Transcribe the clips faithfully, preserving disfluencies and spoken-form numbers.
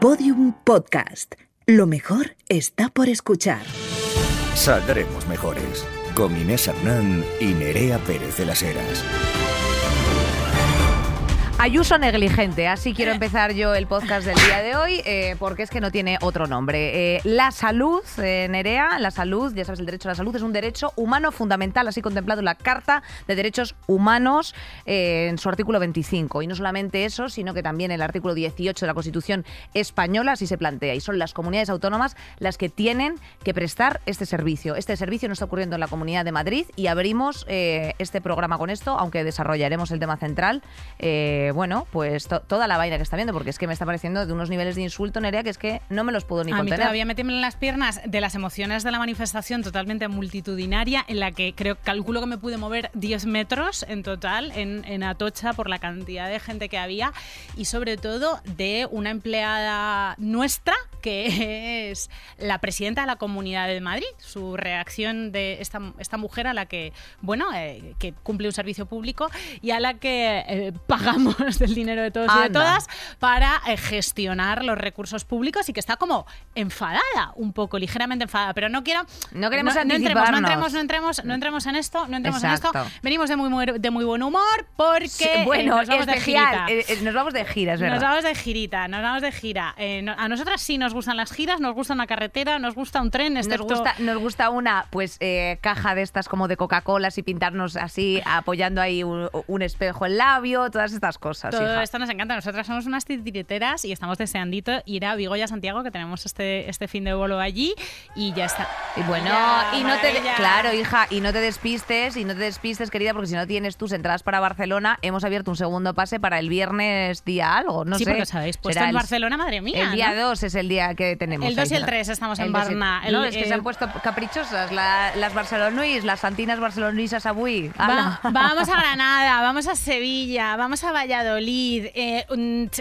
Podium Podcast. Lo mejor está por escuchar. Saldremos mejores. Con Inés Hernán y Nerea Pérez de las Heras. Ayuso negligente, así quiero empezar yo el podcast del día de hoy, eh, porque es que no tiene otro nombre. Eh, la salud, eh, Nerea, la salud, ya sabes, el derecho a la salud es un derecho humano fundamental, así contemplado en la Carta de Derechos Humanos, eh, en su artículo veinticinco. Y no solamente eso, sino que también el artículo dieciocho de la Constitución Española así se plantea, y son las comunidades autónomas las que tienen que prestar este servicio. Este servicio no está ocurriendo en la Comunidad de Madrid, y abrimos eh, este programa con esto, aunque desarrollaremos el tema central, eh, bueno, pues to- toda la vaina que está viendo, porque es que me está pareciendo de unos niveles de insulto, Nerea, que es que no me los puedo ni contener. A mí todavía me tiemblan las piernas de las emociones de la manifestación totalmente multitudinaria, en la que creo, calculo que me pude mover diez metros en total en, en Atocha por la cantidad de gente que había, y sobre todo de una empleada nuestra que es la presidenta de la Comunidad de Madrid. Su reacción de esta, esta mujer a la que, bueno, eh, que cumple un servicio público y a la que eh, pagamos del dinero de todos Anda. y de todas para eh, gestionar los recursos públicos, y que está como enfadada, un poco, ligeramente enfadada, pero no quiero no queremos no, no entremos, no entremos, no entremos, no entremos en esto, no entremos Exacto. en esto. Venimos de muy, muy de muy buen humor porque sí, bueno, eh, nos, vamos especial, eh, eh, nos vamos de gira, es verdad. Nos vamos de girita, nos vamos de gira. Eh, no, a nosotras sí nos gustan las giras, nos gusta una carretera, nos gusta un tren, excepto... nos gusta nos gusta una pues eh, caja de estas como de Coca-Cola, y pintarnos así apoyando ahí un, un espejo en labio, todas estas cosas. Cosas, Todo hija. Esto nos encanta. Nosotras somos unas titiriteras y estamos deseandito ir a Vigo y a Santiago, que tenemos este, este fin de bolo allí, y ya está. Y bueno, ya, y no te de- claro, hija, y no te despistes, y no te despistes, querida, porque si no tienes tus entradas para Barcelona, hemos abierto un segundo pase para el viernes día algo, no sí, sé. Sí, porque sabéis, pues en Barcelona, madre mía. El día dos ¿no? es el día que tenemos. El dos y el tres estamos en Barna. El, no, el, es que el, se han puesto caprichosas la, las barcelonuis, las santinas barcelonuisas avui. Va, vamos a Granada, vamos a Sevilla, vamos a Valladolid. Valladolid, eh,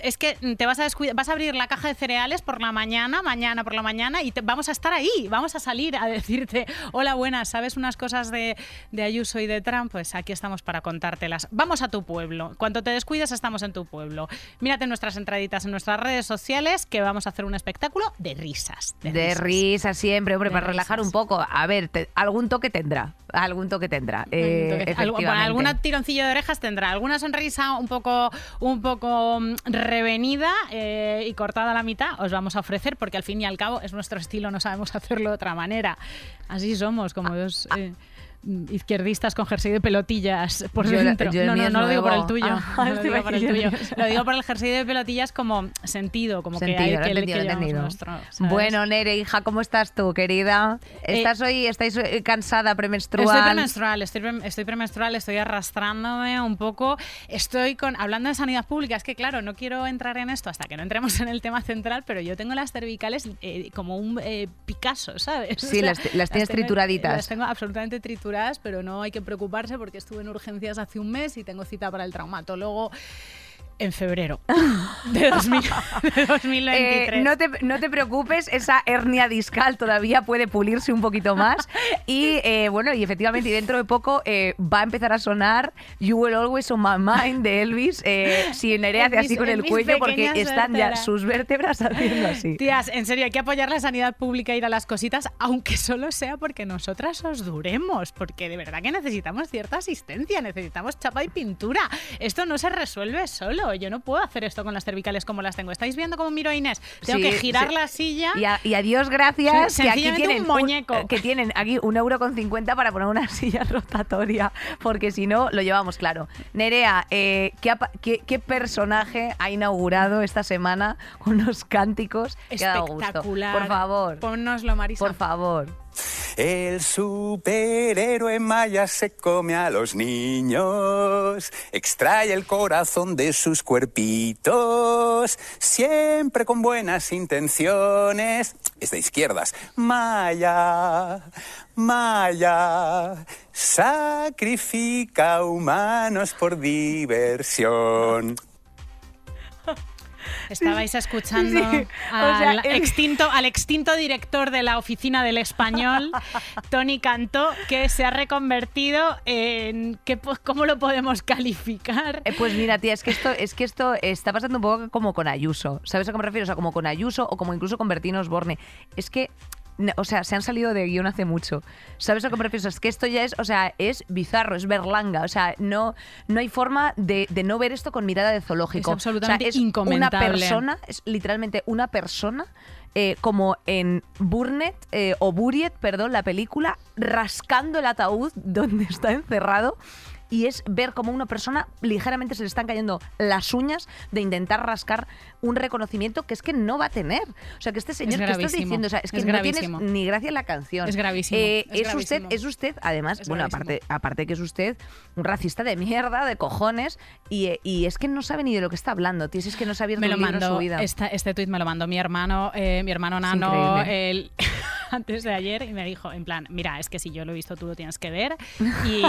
es que te vas a descuidar, vas a abrir la caja de cereales por la mañana, mañana por la mañana, y te, vamos a estar ahí, vamos a salir a decirte, hola, buenas, ¿sabes unas cosas de, de Ayuso y de Trump? Pues aquí estamos para contártelas. Vamos a tu pueblo, cuando te descuides estamos en tu pueblo. Mírate nuestras entraditas en nuestras redes sociales, que vamos a hacer un espectáculo de risas. De, de risas. risas siempre, hombre, de para risas. Relajar un poco. A ver, te, algún toque tendrá, algún toque tendrá, eh, Entonces, efectivamente. Alg- bueno, algún tironcillo de orejas tendrá, alguna sonrisa un poco un poco revenida eh, y cortada a la mitad os vamos a ofrecer, porque al fin y al cabo es nuestro estilo, no sabemos hacerlo de otra manera. Así somos, como dos eh, izquierdistas con jersey de pelotillas por yo dentro. La, no, no, no lo digo por el tuyo. Ah, no lo digo por el tuyo. Lo digo por el jersey de pelotillas como sentido, como sentido, que hay que, entendido, que llevamos nuestro, ¿sabes? Bueno, Nere, hija, ¿cómo estás tú, querida? ¿Estás eh, hoy, estáis cansada, premenstrual? Estoy premenstrual, estoy, pre, estoy premenstrual, estoy arrastrándome un poco. Estoy con, hablando de sanidad pública, es que claro, no quiero entrar en esto hasta que no entremos en el tema central, pero yo tengo las cervicales eh, como un eh, Picasso, ¿sabes? Sí, o sea, las, las, las tienes tengo, trituraditas. Las tengo absolutamente trituradas, pero no hay que preocuparse porque estuve en urgencias hace un mes y tengo cita para el traumatólogo en febrero de, dos mil, de dos mil veintitrés. Eh, no, te, no te preocupes, esa hernia discal todavía puede pulirse un poquito más. Y eh, bueno, y efectivamente, y dentro de poco eh, va a empezar a sonar You Were Always on My Mind de Elvis. Eh, si Nerea hace así con el cuello, porque están vértebras. Ya sus vértebras haciendo así. Tías, en serio, hay que apoyar la sanidad pública e ir a las cositas, aunque solo sea porque nosotras os duremos, porque de verdad que necesitamos cierta asistencia, necesitamos chapa y pintura. Esto no se resuelve solo. Yo no puedo hacer esto con las cervicales como las tengo. ¿Estáis viendo cómo miro a Inés? Tengo sí, que girar sí. la silla. Y, a, y adiós, gracias. Sí, que aquí tienen un muñeco. Un, que tienen aquí un euro con cincuenta para poner una silla rotatoria, porque si no, lo llevamos claro. Nerea, eh, ¿qué, qué, ¿qué personaje ha inaugurado esta semana unos cánticos? Espectacular. Por favor. Pónnoslo, Marisa. Por favor. El superhéroe maya se come a los niños, extrae el corazón de sus cuerpitos, siempre con buenas intenciones. Es de izquierdas. Maya, Maya, sacrifica humanos por diversión. Estabais escuchando sí, al, o sea, el... extinto, al extinto director de la Oficina del Español, Toni Cantó, que se ha reconvertido en... Que, pues, ¿cómo lo podemos calificar? Eh, pues mira, tía, es que, esto, es que esto está pasando un poco como con Ayuso. ¿Sabes a qué me refiero? O sea, como con Ayuso o como incluso con Bertino Osborne. Es que... No, o sea, se han salido de guión hace mucho. ¿Sabes a qué me refiero? Es que esto ya es, o sea, es bizarro, es berlanga. O sea, no, no hay forma de, de no ver esto con mirada de zoológico. Es absolutamente, o sea, es incomentable. Una persona, es literalmente una persona, eh, como en Burnett, eh, o Buried, perdón, la película, rascando el ataúd donde está encerrado. Y es ver como una persona ligeramente se le están cayendo las uñas de intentar rascar un reconocimiento que es que no va a tener. O sea, que este señor es que estás diciendo, o sea, es que es no gravísimo. Tienes ni gracia en la canción. Es gravísimo. Eh, es, es, gravísimo. Usted, es usted, además, es bueno, gravísimo. aparte aparte que es usted un racista de mierda, de cojones, y, y es que no sabe ni de lo que está hablando, tío. Es que no sabe abierto un libro en su vida. Esta, este tuit me lo mandó mi hermano, eh, mi hermano Nano, el... antes de ayer, y me dijo, en plan, mira, es que si yo lo he visto tú lo tienes que ver, y,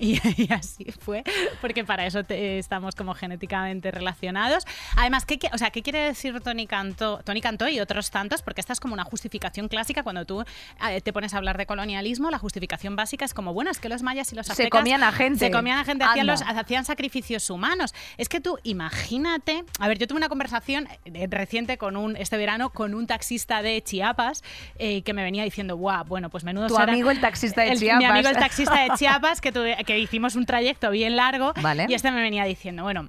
y, y así fue, porque para eso te, estamos como genéticamente relacionados. Además, ¿qué, qué, o sea, ¿qué quiere decir Toni Cantó, Toni Cantó y otros tantos? Porque esta es como una justificación clásica cuando tú eh, te pones a hablar de colonialismo, la justificación básica es como, bueno, es que los mayas y los aztecas se comían a gente, se comían a gente hacían, los, hacían sacrificios humanos. Es que tú imagínate, a ver, yo tuve una conversación reciente con un, este verano, con un taxista de Chiapas, eh, que me venía diciendo, guau, bueno, pues menudo será... Tu amigo el taxista de el, Chiapas. Mi amigo el taxista de Chiapas, que, tuve, que hicimos un trayecto bien largo, vale. Y este me venía diciendo, bueno...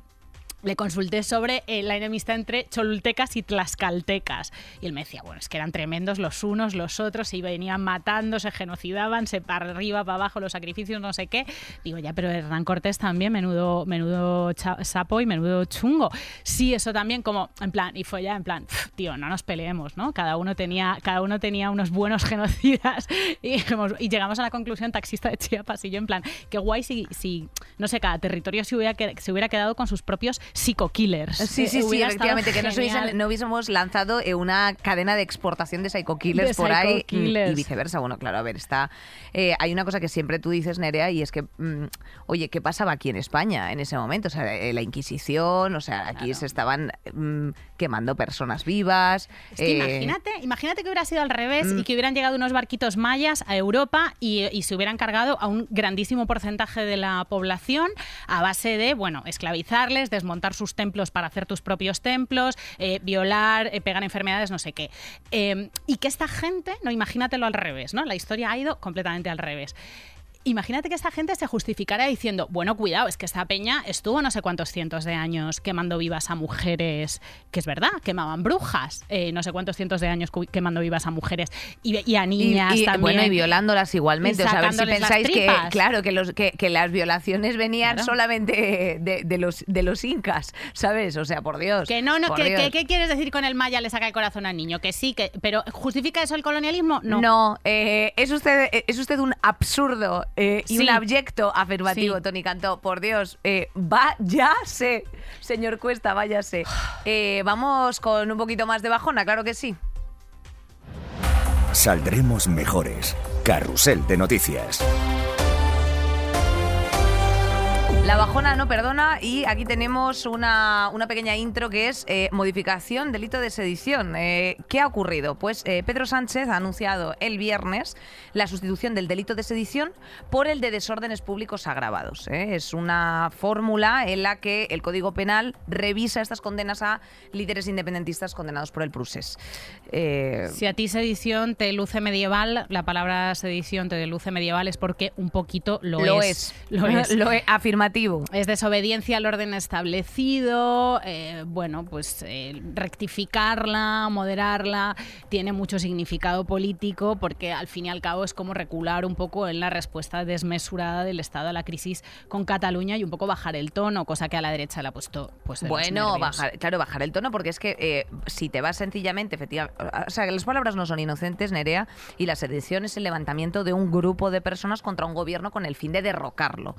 Le consulté sobre eh, la enemistad entre cholultecas y tlaxcaltecas. Y él me decía, bueno, es que eran tremendos los unos, los otros, se venían matando, se genocidaban, se para arriba, para abajo, los sacrificios, no sé qué. Digo, ya, pero Hernán Cortés también, menudo, menudo cha- sapo y menudo chungo. Sí, eso también, como, en plan, y fue ya en plan, tío, no nos peleemos, ¿no? Cada uno tenía, cada uno tenía unos buenos genocidas. Y, dijimos, y llegamos a la conclusión, taxista de Chiapas y yo, en plan, qué guay si, si no sé, cada territorio se hubiera, se hubiera quedado con sus propios... psico-killers. Sí, sí, sí, efectivamente, que nos hubiesen, no hubiésemos lanzado una cadena de exportación de psico-killers de por psycho ahí killers. Y viceversa. Bueno, claro, a ver, está... Eh, hay una cosa que siempre tú dices, Nerea, y es que, mmm, oye, ¿qué pasaba aquí en España en ese momento? O sea, la Inquisición, o sea, aquí claro. se estaban mmm, quemando personas vivas. Es que eh, imagínate, imagínate que hubiera sido al revés mmm. y que hubieran llegado unos barquitos mayas a Europa y, y se hubieran cargado a un grandísimo porcentaje de la población a base de, bueno, esclavizarles, desmontarles, montar sus templos para hacer tus propios templos, eh, violar, eh, pegar enfermedades, no sé qué. Eh, y que esta gente, no, imagínatelo al revés, ¿no? La historia ha ido completamente al revés. Imagínate que esta gente se justificara diciendo, bueno, cuidado, es que esta peña estuvo no sé cuántos cientos de años quemando vivas a mujeres, que es verdad, quemaban brujas, eh, no sé cuántos cientos de años quemando vivas a mujeres y, y a niñas y, y, también. Bueno, y violándolas igualmente. Y o sea, a ver si pensáis que, claro, que, los, que, que las violaciones venían claro. solamente de, de, los, de los incas, ¿sabes? O sea, por Dios. Que no, no, que, Dios. Que, ¿qué quieres decir con el maya le saca el corazón al niño? Que sí, que pero ¿justifica eso el colonialismo? No. No, eh, es usted, es usted un absurdo. Eh, y sí. un abyecto afirmativo, sí. Toni Cantó. Por Dios, eh, váyase, señor Cuesta, váyase. Eh, vamos con un poquito más de bajona, claro que sí. Saldremos mejores. Carrusel de noticias. La bajona no perdona y aquí tenemos una, una pequeña intro que es eh, modificación, delito de sedición. Eh, ¿Qué ha ocurrido? Pues eh, Pedro Sánchez ha anunciado el viernes la sustitución del delito de sedición por el de desórdenes públicos agravados. ¿eh? Es una fórmula en la que el Código Penal revisa estas condenas a líderes independentistas condenados por el procés. Eh... Si a ti sedición te luce medieval, la palabra sedición te luce medieval es porque un poquito lo, lo es. es. Lo es. Lo es. Afirmativo. Es desobediencia al orden establecido, eh, bueno, pues eh, rectificarla, moderarla, tiene mucho significado político porque al fin y al cabo es como recular un poco en la respuesta desmesurada del Estado a la crisis con Cataluña y un poco bajar el tono, cosa que a la derecha le ha puesto... Pues, bueno, bajar, claro, bajar el tono porque es que eh, si te vas sencillamente, efectivamente, o sea, las palabras no son inocentes, Nerea, y la sedición es el levantamiento de un grupo de personas contra un gobierno con el fin de derrocarlo.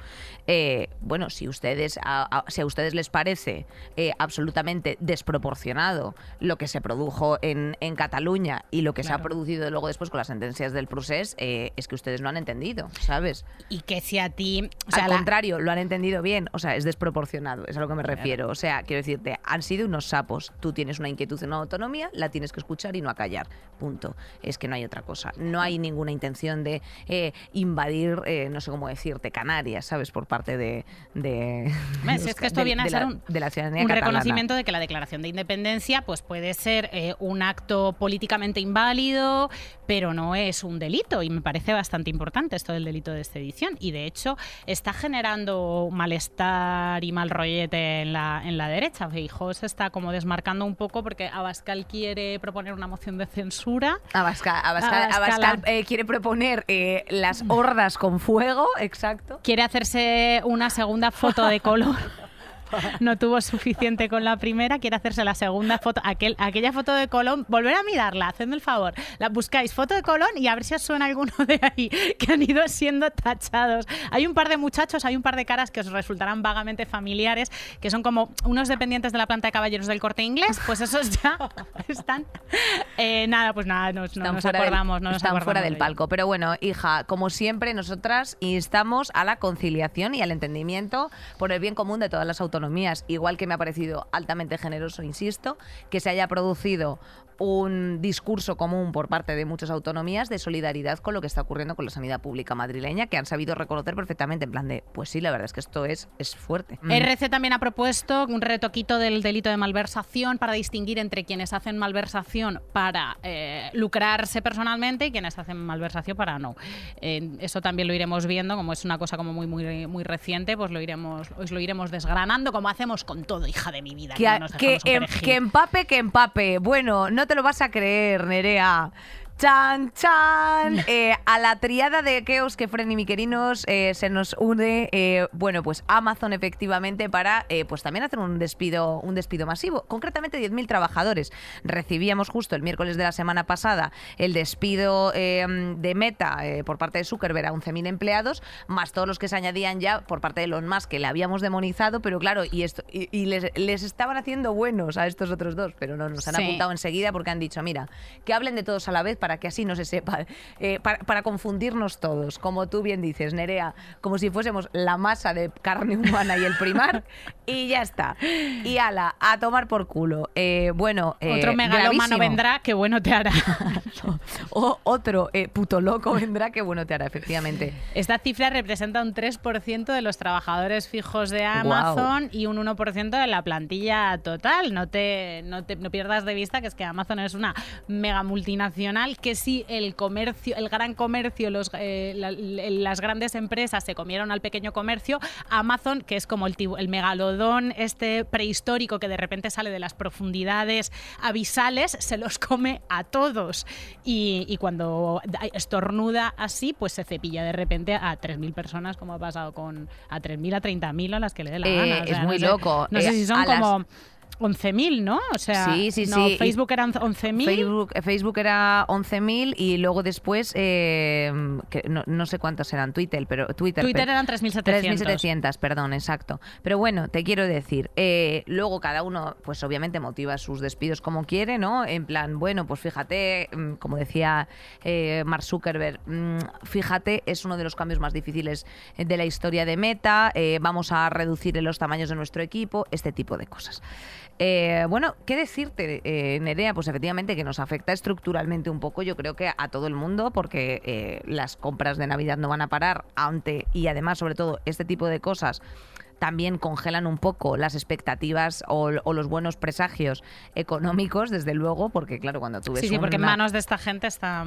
Eh, bueno, si ustedes a, a, si a ustedes les parece eh, absolutamente desproporcionado lo que se produjo en, en Cataluña y lo que claro. se ha producido luego después con las sentencias del Procés, eh, es que ustedes no han entendido, ¿sabes? Y que si a ti... O sea, al la... contrario, lo han entendido bien, o sea, es desproporcionado, es a lo que me claro. refiero. O sea, quiero decirte, han sido unos sapos. Tú tienes una inquietud en una autonomía, la tienes que escuchar y no acallar, punto. Es que no hay otra cosa. No hay ninguna intención de eh, invadir, eh, no sé cómo decirte, Canarias, ¿sabes? Por parte de... de, bueno, de es que esto de, viene a ser un, de la ciudadanía un reconocimiento de que la Declaración de Independencia pues puede ser eh, un acto políticamente inválido, pero no es un delito, y me parece bastante importante esto del delito de sedición, y de hecho está generando malestar y mal rollete en la, en la derecha. Feijóo se está como desmarcando un poco porque Abascal quiere proponer una moción de censura. Abascal, Abascal, Abascal, Abascal eh, quiere proponer eh, las hordas con fuego, exacto. Quiere hacerse una segunda foto de Colón. No tuvo suficiente con la primera, quiere hacerse la segunda foto, aquel, aquella foto de Colón, volver a mirarla, hacedme el favor, la buscáis, foto de Colón, y a ver si os suena alguno de ahí, que han ido siendo tachados. Hay un par de muchachos, hay un par de caras que os resultarán vagamente familiares, que son como unos dependientes de la planta de caballeros del Corte Inglés, pues esos ya están, eh, nada, pues nada, nos, no, nos acordamos. Del, no nos están acordamos fuera del palco, pero bueno, hija, como siempre, nosotras instamos a la conciliación y al entendimiento por el bien común de todas las autoridades. Autonomías, igual que me ha parecido altamente generoso, insisto, que se haya producido un discurso común por parte de muchas autonomías de solidaridad con lo que está ocurriendo con la sanidad pública madrileña, que han sabido reconocer perfectamente, en plan de, pues sí, la verdad es que esto es, es fuerte. R C también ha propuesto un retoquito del delito de malversación para distinguir entre quienes hacen malversación para eh, lucrarse personalmente y quienes hacen malversación para no. Eh, eso también lo iremos viendo, como es una cosa como muy muy muy reciente, pues lo iremos, os lo iremos desgranando, como hacemos con todo, hija de mi vida. Que, no nos que, em, que empape, que empape. Bueno, no te lo vas a creer, Nerea. Chan, chan. Eh, a la triada de Keos, que Fren y Miquerinos eh, se nos une, eh, bueno, pues Amazon, efectivamente, para eh, pues también hacer un despido, un despido masivo. Concretamente diez mil trabajadores. Recibíamos justo el miércoles de la semana pasada el despido eh, de Meta eh, por parte de Zuckerberg a once mil empleados, más todos los que se añadían ya por parte de Elon Musk, que le habíamos demonizado, pero claro, y esto y, y les, les estaban haciendo buenos a estos otros dos, pero no nos han sí. apuntado enseguida porque han dicho, mira, que hablen de todos a la vez para para que así no se sepa, eh, para, para confundirnos todos, como tú bien dices, Nerea, como si fuésemos la masa de carne humana y el primar, y ya está. Y ala, a tomar por culo. Eh, bueno, eh, otro megalómano vendrá, que bueno te hará. O otro eh, puto loco vendrá, que bueno te hará, efectivamente. Esta cifra representa un tres por ciento de los trabajadores fijos de Amazon wow. y un uno por ciento de la plantilla total. No te, no te no pierdas de vista que es que Amazon es una mega multinacional, que sí, el comercio, el gran comercio, los, eh, la, las grandes empresas se comieron al pequeño comercio. Amazon, que es como el, el megalodón este prehistórico que de repente sale de las profundidades abisales, se los come a todos. Y, y cuando estornuda así, pues se cepilla de repente a tres mil personas, como ha pasado con a tres mil, a treinta mil, a las que le dé la eh, gana. O sea, es muy no sé, loco. No sé si son eh, como... Las... once mil, ¿no? O sea, sí, sí, no, sí. Facebook eran once mil. Facebook, Facebook era once mil y luego después, eh, que no, no sé cuántos eran, Twitter, pero... Twitter, Twitter pero, eran tres mil setecientos. tres mil setecientos, perdón, exacto. Pero bueno, te quiero decir, eh, luego cada uno, pues obviamente motiva sus despidos como quiere, ¿no? En plan, bueno, pues fíjate, como decía eh, Mark Zuckerberg, fíjate, es uno de los cambios más difíciles de la historia de Meta, eh, vamos a reducir los tamaños de nuestro equipo, este tipo de cosas. Eh, bueno, ¿qué decirte, eh, Nerea? Pues efectivamente que nos afecta estructuralmente un poco, yo creo que a todo el mundo, porque eh, las compras de Navidad no van a parar, ante, y además, sobre todo, este tipo de cosas también congelan un poco las expectativas o, o los buenos presagios económicos, desde luego, porque claro, cuando tú ves... Sí, sí, porque una... en manos de esta gente está,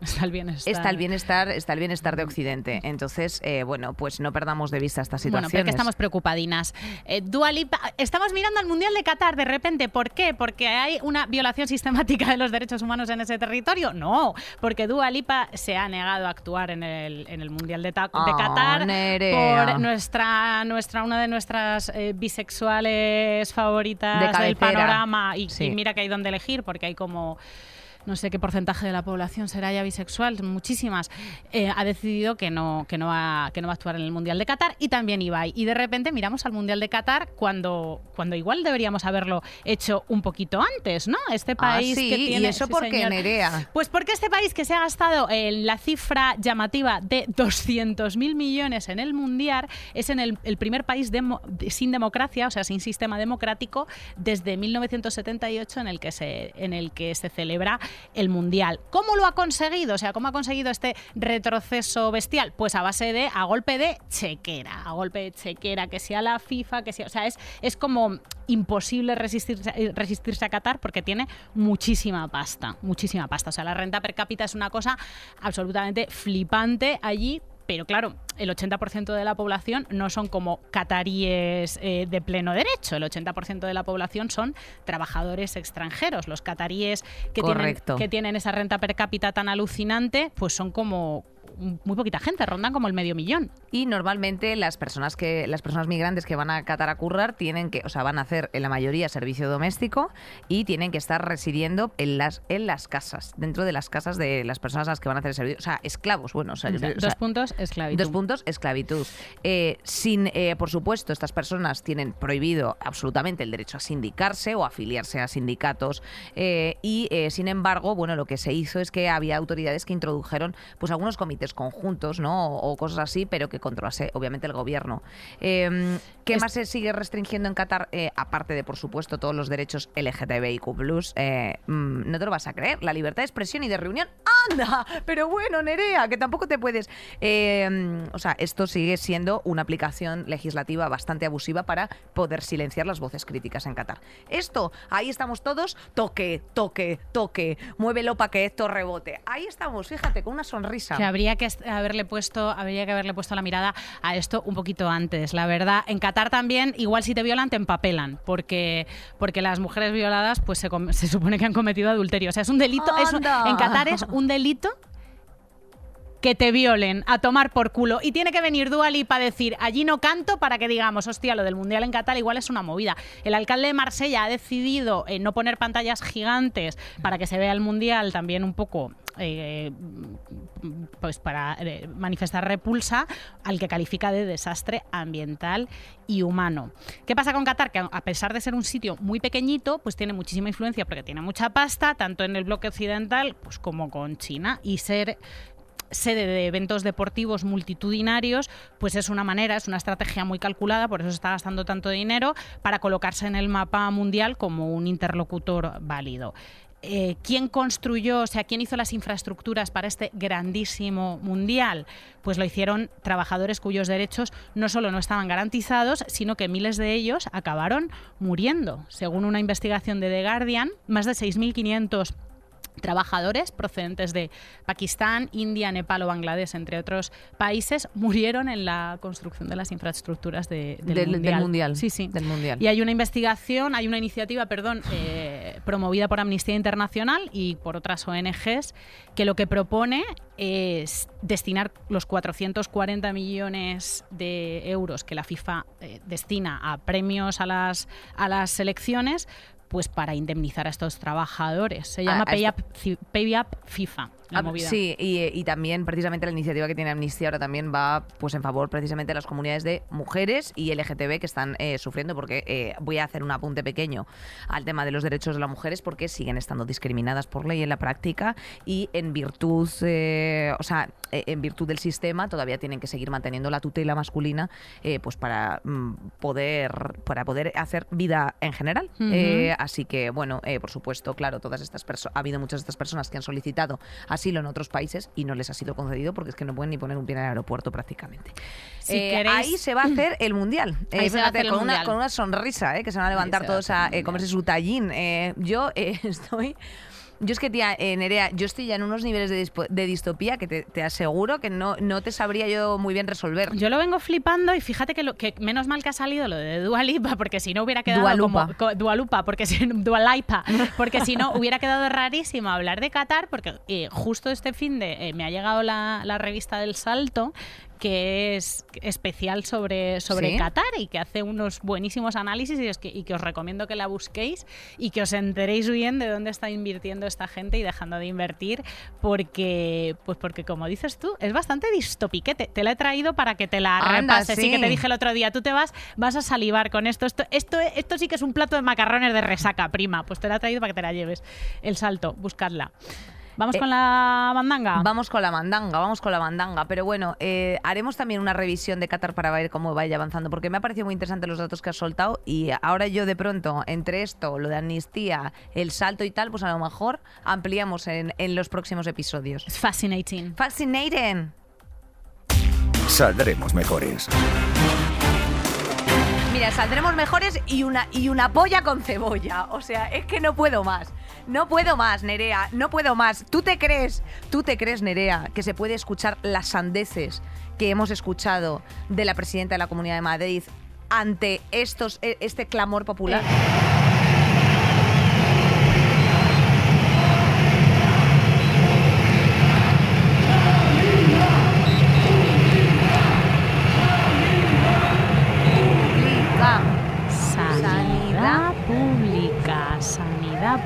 está el bienestar. Está el bienestar, está el bienestar de Occidente. Entonces, eh, bueno, pues no perdamos de vista estas situaciones. Bueno, pero que estamos preocupadinas. Eh, Dua Lipa, estamos mirando al Mundial de Qatar de repente. ¿Por qué? ¿Porque hay una violación sistemática de los derechos humanos en ese territorio? No, porque Dua Lipa se ha negado a actuar en el, en el Mundial de, ta- oh, de Qatar Nerea. por nuestra nuestra una de nuestras eh, bisexuales favoritas de del panorama y, sí. y mira que hay donde elegir porque hay como no sé qué porcentaje de la población será ya bisexual, muchísimas, eh, ha decidido que no, que, no va, que no va a actuar en el Mundial de Qatar, y también Ibai. Y de repente miramos al Mundial de Qatar cuando, cuando igual deberíamos haberlo hecho un poquito antes, ¿no? Este país ah, sí, que tiene... ¿Y eso sí, por qué, Nerea? Pues porque este país que se ha gastado eh, la cifra llamativa de doscientos mil millones en el Mundial es en el, el primer país de, de, sin democracia, o sea, sin sistema democrático, desde mil novecientos setenta y ocho en el que se, en el que se celebra el Mundial. ¿Cómo lo ha conseguido? O sea, ¿cómo ha conseguido este retroceso bestial? Pues a base de, a golpe de chequera, a golpe de chequera, que sea la FIFA, que sea... O sea, es, es como imposible resistirse, resistirse a Qatar porque tiene muchísima pasta, muchísima pasta. O sea, la renta per cápita es una cosa absolutamente flipante allí, pero claro, el ochenta por ciento de la población no son como cataríes eh, de pleno derecho, el ochenta por ciento de la población son trabajadores extranjeros. Los cataríes que tienen, que tienen esa renta per cápita tan alucinante, pues son como... muy poquita gente, rondan como el medio millón. Y normalmente las personas que las personas migrantes que van a Qatar a currar tienen que, o sea, van a hacer en la mayoría servicio doméstico y tienen que estar residiendo en las en las casas, dentro de las casas de las personas a las que van a hacer el servicio, o sea, esclavos, bueno, o sea, dos o sea, puntos esclavitud. Dos puntos esclavitud. Eh, sin, eh, por supuesto, estas personas tienen prohibido absolutamente el derecho a sindicarse o afiliarse a sindicatos eh, y, eh, sin embargo, bueno, lo que se hizo es que había autoridades que introdujeron, pues, algunos comités conjuntos, ¿no? O, o cosas así, pero que controlase, obviamente, el gobierno. Eh, ¿Qué es... más se sigue restringiendo en Qatar? Eh, aparte de, por supuesto, todos los derechos L G T B I Q plus, eh, no te lo vas a creer, la libertad de expresión y de reunión. ¡Anda! Pero bueno, Nerea, que tampoco te puedes... Eh, o sea, esto sigue siendo una aplicación legislativa bastante abusiva para poder silenciar las voces críticas en Qatar. Esto, ahí estamos todos, toque, toque, toque, muévelo para que esto rebote. Ahí estamos, fíjate, con una sonrisa. Que habría que haberle puesto, habría que haberle puesto la mirada a esto un poquito antes, la verdad. En Qatar también, igual si te violan, te empapelan, porque, porque las mujeres violadas pues se, se supone que han cometido adulterio. O sea, es un delito, es un, en Qatar es un delito que te violen, a tomar por culo. Y tiene que venir Dua Lipa a decir, allí no canto, para que digamos, hostia, lo del Mundial en Qatar igual es una movida. El alcalde de Marsella ha decidido eh, no poner pantallas gigantes para que se vea el Mundial también un poco... Eh, pues para eh, manifestar repulsa al que califica de desastre ambiental y humano. ¿Qué pasa con Qatar? Que a pesar de ser un sitio muy pequeñito, pues tiene muchísima influencia porque tiene mucha pasta, tanto en el bloque occidental pues como con China, y ser sede de eventos deportivos multitudinarios, pues es una manera, es una estrategia muy calculada, por eso se está gastando tanto dinero, para colocarse en el mapa mundial como un interlocutor válido. Eh, ¿Quién construyó, o sea, quién hizo las infraestructuras para este grandísimo mundial? Pues lo hicieron trabajadores cuyos derechos no solo no estaban garantizados, sino que miles de ellos acabaron muriendo. Según una investigación de The Guardian, más de seis mil quinientos trabajadores procedentes de Pakistán, India, Nepal o Bangladesh, entre otros países, murieron en la construcción de las infraestructuras de, del, del, mundial. del mundial. Sí, sí. Del mundial. Y hay una investigación, hay una iniciativa, perdón, eh, promovida por Amnistía Internacional y por otras O N Ges, que lo que propone es destinar los cuatrocientos cuarenta millones de euros que la FIFA eh, destina a premios a las, a las selecciones, pues para indemnizar a estos trabajadores. Se llama ah, Pay, Up, Pay Up FIFA, la ah, movida. Sí, y, y también precisamente la iniciativa que tiene Amnistía ahora también va pues en favor precisamente de las comunidades de mujeres y L G T B que están eh, sufriendo, porque eh, voy a hacer un apunte pequeño al tema de los derechos de las mujeres, porque siguen estando discriminadas por ley en la práctica y en virtud, eh, o sea, en virtud del sistema todavía tienen que seguir manteniendo la tutela masculina eh, pues para, mm, poder, para poder hacer vida en general. Uh-huh. eh, Así que, bueno, eh, por supuesto, claro, todas estas perso- ha habido muchas de estas personas que han solicitado asilo en otros países y no les ha sido concedido porque es que no pueden ni poner un pie en el aeropuerto prácticamente. Si eh, queréis... Ahí se va a hacer el Mundial. Eh, fíjate, hacer el con, mundial. Una, con una sonrisa, eh, que se van a levantar todos a, a eh, comerse su tallín. Eh, yo eh, estoy... Yo es que, tía, eh, Nerea, yo estoy ya en unos niveles de, dispo- de distopía que te, te aseguro que no, no te sabría yo muy bien resolver. Yo lo vengo flipando y fíjate que, lo, que menos mal que ha salido lo de Dua Lipa, porque si no hubiera quedado Dua Lupa. como... Co, Dua Lupa, porque si, Dua Lipa, porque si no hubiera quedado rarísimo hablar de Qatar, porque eh, justo este fin de eh, me ha llegado la, la revista del Salto que es especial sobre, sobre ¿Sí? Qatar, y que hace unos buenísimos análisis, y, es que, y que os recomiendo que la busquéis y que os enteréis bien de dónde está invirtiendo esta gente y dejando de invertir, porque, pues porque como dices tú, es bastante distopiquete. Te la he traído para que te la Anda, repases. Sí. Sí, que te dije el otro día, tú te vas, vas a salivar con esto. Esto, esto. esto sí que es un plato de macarrones de resaca, prima. Pues te la he traído para que te la lleves. El Salto, buscadla. ¿Vamos eh, con la mandanga? Vamos con la mandanga, vamos con la mandanga. Pero bueno, eh, haremos también una revisión de Qatar para ver cómo vaya avanzando, porque me ha parecido muy interesante los datos que has soltado, y ahora yo de pronto, entre esto, lo de amnistía, el salto y tal, pues a lo mejor ampliamos en, en los próximos episodios. It's fascinating. Fascinating. Saldremos mejores. Mira, saldremos mejores y una, y una polla con cebolla. O sea, es que no puedo más. No puedo más, Nerea, no puedo más. ¿Tú te crees, tú te crees, Nerea, que se puede escuchar las sandeces que hemos escuchado de la presidenta de la Comunidad de Madrid ante estos, este clamor popular? Eh.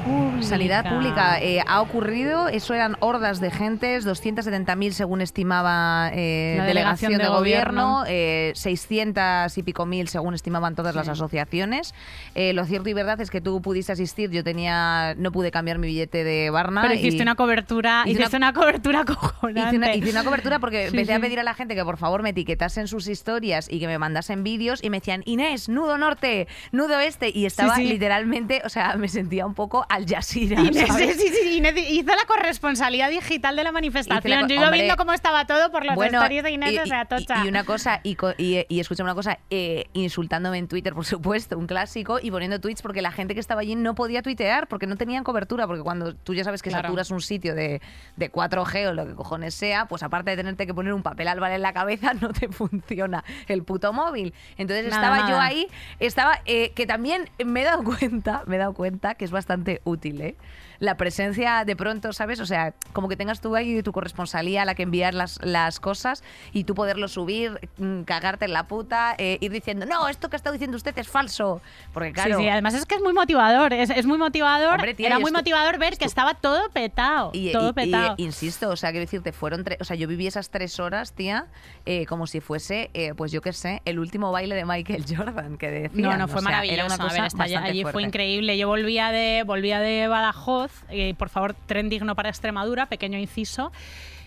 Pública. Sanidad pública. Eh, ha ocurrido, eso eran hordas de gentes, doscientos setenta mil según estimaba eh, la delegación, delegación de, de gobierno, gobierno. Eh, seiscientos y pico mil según estimaban todas sí. las asociaciones. Eh, lo cierto y verdad es que tú pudiste asistir, yo tenía, no pude cambiar mi billete de Barna. Pero hiciste y, una cobertura, hiciste una, una cobertura cojonante. Hice una, hice una cobertura porque sí, empecé sí. a pedir a la gente que por favor me etiquetasen sus historias y que me mandasen vídeos, y me decían, Inés, nudo norte, nudo este, y estaba sí, sí. literalmente, o sea, me sentía un poco Al Jazeera. Inés, sí, sí, sí, Inés hizo la corresponsalía digital de la manifestación. La, Yo iba hombre, viendo cómo estaba todo por las bueno, historias de Inés y, desde Atocha. Y, y una cosa, y, y, y escúchame una cosa, eh, insultándome en Twitter, por supuesto, un clásico, y poniendo tweets porque la gente que estaba allí no podía tuitear porque no tenían cobertura, porque cuando tú ya sabes que claro. saturas un sitio de, de cuatro G o lo que cojones sea, pues aparte de tenerte que poner un papel albal en la cabeza, no te funciona el puto móvil. Entonces nada, estaba nada. yo ahí, estaba eh, que también me he dado cuenta, me he dado cuenta que es bastante útil, ¿eh? La presencia de pronto, ¿sabes? O sea, como que tengas tú ahí tu corresponsalía a la que enviar las, las cosas, y tú poderlo subir, cagarte en la puta, eh, ir diciendo, no, esto que ha estado diciendo usted es falso. Porque claro... Sí, sí, además es que es muy motivador, es, es muy motivador. Hombre, tía, era muy estu- motivador ver estu- que estaba todo petado, y, todo y, petado. Y, y, insisto, o sea, quiero decirte, fueron tres... O sea, yo viví esas tres horas, tía, eh, como si fuese, eh, pues yo qué sé, el último baile de Michael Jordan, que decían. No, no, fue o sea, maravilloso. Era una cosa a ver, hasta allí, allí fue increíble. Yo volvía de, volvía de Badajoz, Eh, por favor, tren digno para Extremadura, pequeño inciso.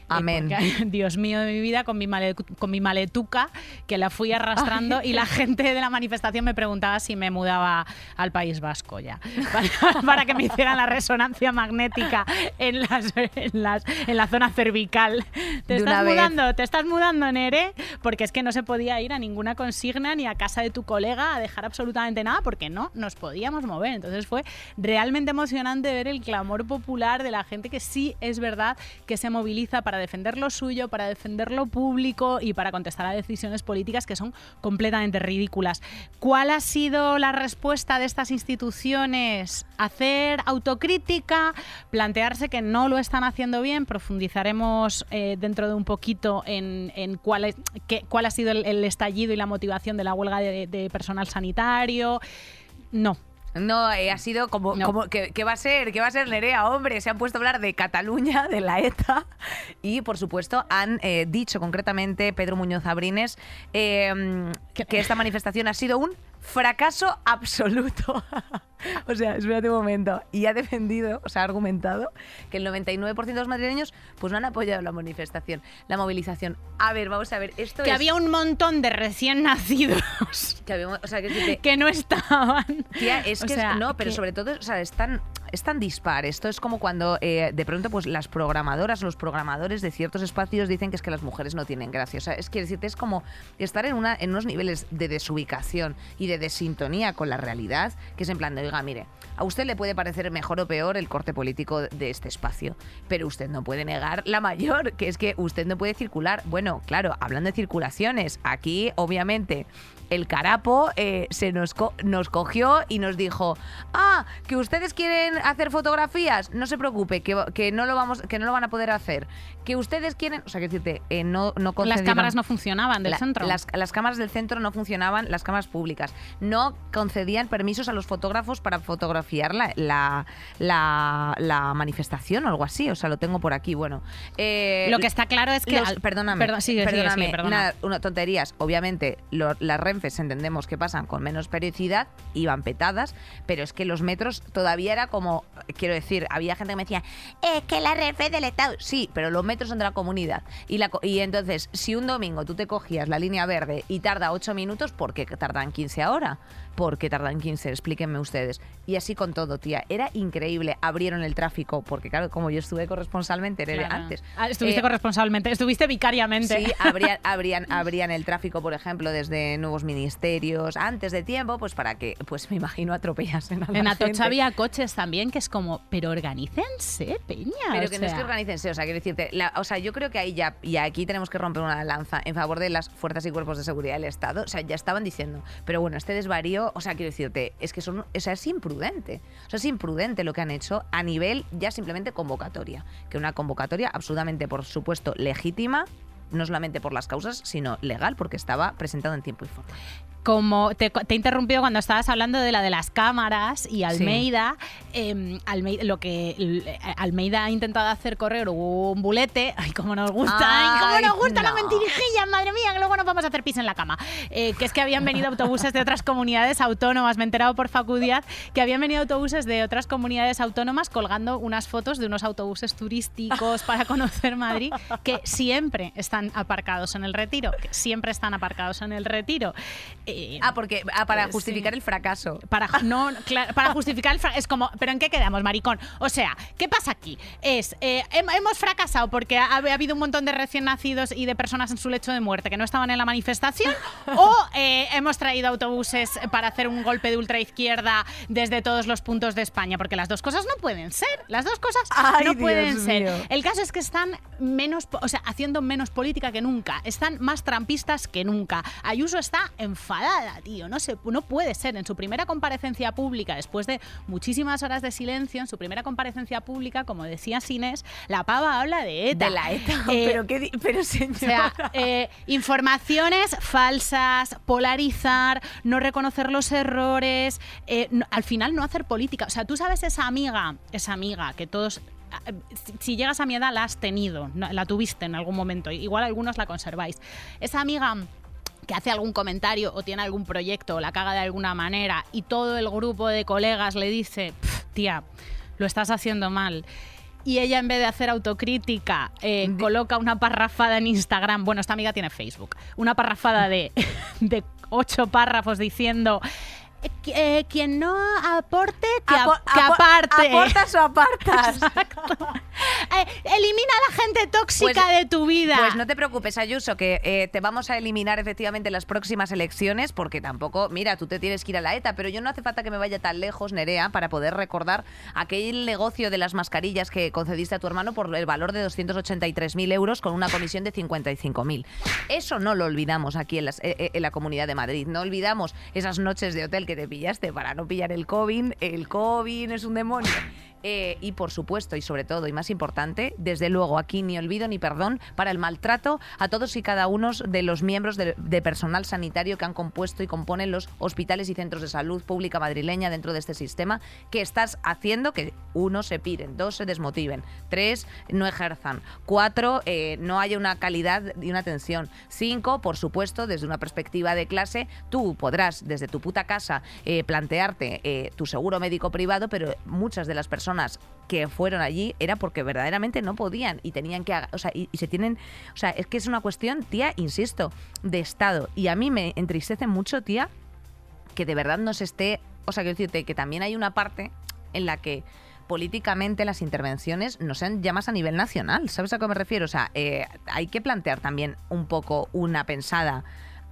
Amén. Porque, Dios mío de mi vida, con mi, male, con mi maletuca, que la fui arrastrando, y la gente de la manifestación me preguntaba si me mudaba al País Vasco ya, para, para que me hicieran la resonancia magnética en, las, en, las, en la zona cervical. Te de estás mudando, vez. te estás mudando, Nere, porque es que no se podía ir a ninguna consigna ni a casa de tu colega a dejar absolutamente nada, porque no nos podíamos mover. Entonces fue realmente emocionante ver el clamor popular de la gente que sí es verdad que se moviliza para Para defender lo suyo, para defender lo público y para contestar a decisiones políticas que son completamente ridículas. ¿Cuál ha sido la respuesta de estas instituciones? Hacer autocrítica, plantearse que no lo están haciendo bien. Profundizaremos eh, dentro de un poquito en, en cuál, es, qué, cuál ha sido el, el estallido y la motivación de la huelga de, de personal sanitario. No. No, eh, ha sido como, no. como ¿qué, qué va a ser? ¿Qué va a ser, Nerea? Hombre, se han puesto a hablar de Cataluña, de la ETA, y por supuesto han eh, dicho concretamente Pedro Muñoz Abrines eh, que esta manifestación ha sido un fracaso absoluto. O sea, espérate un momento. Y ha defendido, o sea, ha argumentado que el noventa y nueve por ciento de los madrileños pues no han apoyado la manifestación, la movilización. A ver, vamos a ver, esto que es... Que había un montón de recién nacidos que, había, o sea, que, es que, que no estaban. Tía, es que... O sea, es, no, pero que... sobre todo, o sea, están... Es tan dispar. Esto es como cuando eh, de pronto pues las programadoras, los programadores de ciertos espacios dicen que es que las mujeres no tienen gracia. O sea, es que es como estar en, una, en unos niveles de desubicación y de de desintonía con la realidad, que es en plan de, oiga, mire, a usted le puede parecer mejor o peor el corte político de este espacio, pero usted no puede negar la mayor, que es que usted no puede circular. Bueno, claro, hablando de circulaciones, aquí obviamente el carapo eh, se nos, co- nos cogió y nos dijo, ah, que ustedes quieren hacer fotografías, no se preocupe, que, que, no, lo vamos, que no lo van a poder hacer. Que ustedes quieren, o sea, que decirte, eh, no, no concedieron... Las cámaras no funcionaban del la, centro. Las, las cámaras del centro no funcionaban, las cámaras públicas. No concedían permisos a los fotógrafos para fotografiar la, la, la, la manifestación o algo así, o sea, lo tengo por aquí, bueno. Eh, lo que está claro es que... Los, al, perdóname, perdón, sigue, perdóname, sigue, sigue, perdóname. Una, una, tonterías, obviamente, lo, las redes entendemos que pasan con menos periodicidad, iban petadas, pero es que los metros todavía era como, quiero decir, había gente que me decía, es que la Renfe es del Estado. Sí, pero los metros son de la comunidad. Y, la, y entonces, si un domingo tú te cogías la línea verde y tarda ocho minutos, ¿por qué tardan quince ahora? ¿Por qué tardan quince? Explíquenme ustedes. Y así con todo, tía. Era increíble. Abrieron el tráfico, porque claro, como yo estuve corresponsalmente claro. antes. Ah, estuviste eh, corresponsalmente, estuviste vicariamente. Sí, abrían, abrían, abrían el tráfico, por ejemplo, desde nuevos ministerios, antes de tiempo, pues para que, pues me imagino, atropellasen a la En Atocha gente. Había coches también, que es como, pero organícense, peña. Pero que sea. No es que organícense, o sea, quiero decirte, la, o sea, yo creo que ahí ya, y aquí tenemos que romper una lanza en favor de las fuerzas y cuerpos de seguridad del Estado, o sea, ya estaban diciendo, pero bueno, este desvarío, o sea, quiero decirte, es que son, o sea, es imprudente. O sea, es imprudente lo que han hecho a nivel ya simplemente convocatoria. Que una convocatoria absolutamente, por supuesto, legítima, no solamente por las causas, sino legal, porque estaba presentado en tiempo y forma. Como te, te he interrumpido cuando estabas hablando de la de las cámaras y Almeida, sí. eh, Almeida lo que Almeida ha intentado hacer correr un bulete, ay, como nos gusta, ay, como nos gusta no. la mentirijilla, madre mía, que luego nos vamos a hacer pis en la cama. Eh, que es que habían venido autobuses de otras comunidades autónomas, me he enterado por Facudiad, que habían venido autobuses de otras comunidades autónomas colgando unas fotos de unos autobuses turísticos para conocer Madrid, que siempre están aparcados en el Retiro, que siempre están aparcados en el Retiro. Eh, Ah, porque ah, para pues, justificar sí. el fracaso. Para, no, claro, para justificar el fracaso. Es como, ¿pero en qué quedamos, maricón? O sea, ¿qué pasa aquí? Es, eh, hemos fracasado porque ha, ha habido un montón de recién nacidos y de personas en su lecho de muerte que no estaban en la manifestación, o eh, hemos traído autobuses para hacer un golpe de ultraizquierda desde todos los puntos de España, porque las dos cosas no pueden ser. Las dos cosas Ay, no Dios pueden mío. ser. El caso es que están menos, o sea, haciendo menos política que nunca. Están más trampistas que nunca. Ayuso está enfadada. Tío, no, se, no puede ser. En su primera comparecencia pública, después de muchísimas horas de silencio, en su primera comparecencia pública, como decía Inés, la pava habla de ETA. De la ETA, eh, pero, qué, pero señora. O sea, eh, informaciones falsas, polarizar, no reconocer los errores, eh, no, al final no hacer política. O sea, tú sabes esa amiga, esa amiga que todos... Si llegas a mi edad la has tenido, la tuviste en algún momento, igual algunos la conserváis. Esa amiga... que hace algún comentario o tiene algún proyecto o la caga de alguna manera y todo el grupo de colegas le dice, tía, lo estás haciendo mal. Y ella, en vez de hacer autocrítica, eh, coloca una parrafada en Instagram. Bueno, esta amiga tiene Facebook. Una parrafada de, de ocho párrafos diciendo... Eh, quien no aporte, que, a, Apo- que aparte. Aportas o apartas. Exacto. Eh, elimina a la gente tóxica pues, de tu vida. Pues no te preocupes, Ayuso, que eh, te vamos a eliminar efectivamente las próximas elecciones, porque tampoco, mira, tú te tienes que ir a la ETA, pero yo no hace falta que me vaya tan lejos, Nerea, para poder recordar aquel negocio de las mascarillas que concediste a tu hermano por el valor de doscientos ochenta y tres mil euros con una comisión de cincuenta y cinco mil. Eso no lo olvidamos aquí en, las, en la Comunidad de Madrid. No olvidamos esas noches de hotel que te pillaste para no pillar el COVID. El COVID es un demonio. Eh, y por supuesto, y sobre todo, y más importante, desde luego, aquí ni olvido ni perdón para el maltrato a todos y cada uno de los miembros de, de personal sanitario que han compuesto y componen los hospitales y centros de salud pública madrileña dentro de este sistema, que estás haciendo que uno se piren, dos se desmotiven, tres no ejerzan, cuatro eh, no haya una calidad y una atención, cinco, por supuesto, desde una perspectiva de clase, tú podrás desde tu puta casa eh, plantearte eh, tu seguro médico privado, pero muchas de las personas personas que fueron allí era porque verdaderamente no podían y tenían que, o sea, y, y se tienen, o sea, es que es una cuestión, tía, insisto, de Estado. Y a mí me entristece mucho, tía, que de verdad no se esté, o sea, quiero decirte que también hay una parte en la que políticamente las intervenciones no sean ya más a nivel nacional, ¿sabes a qué me refiero? O sea, eh, hay que plantear también un poco una pensada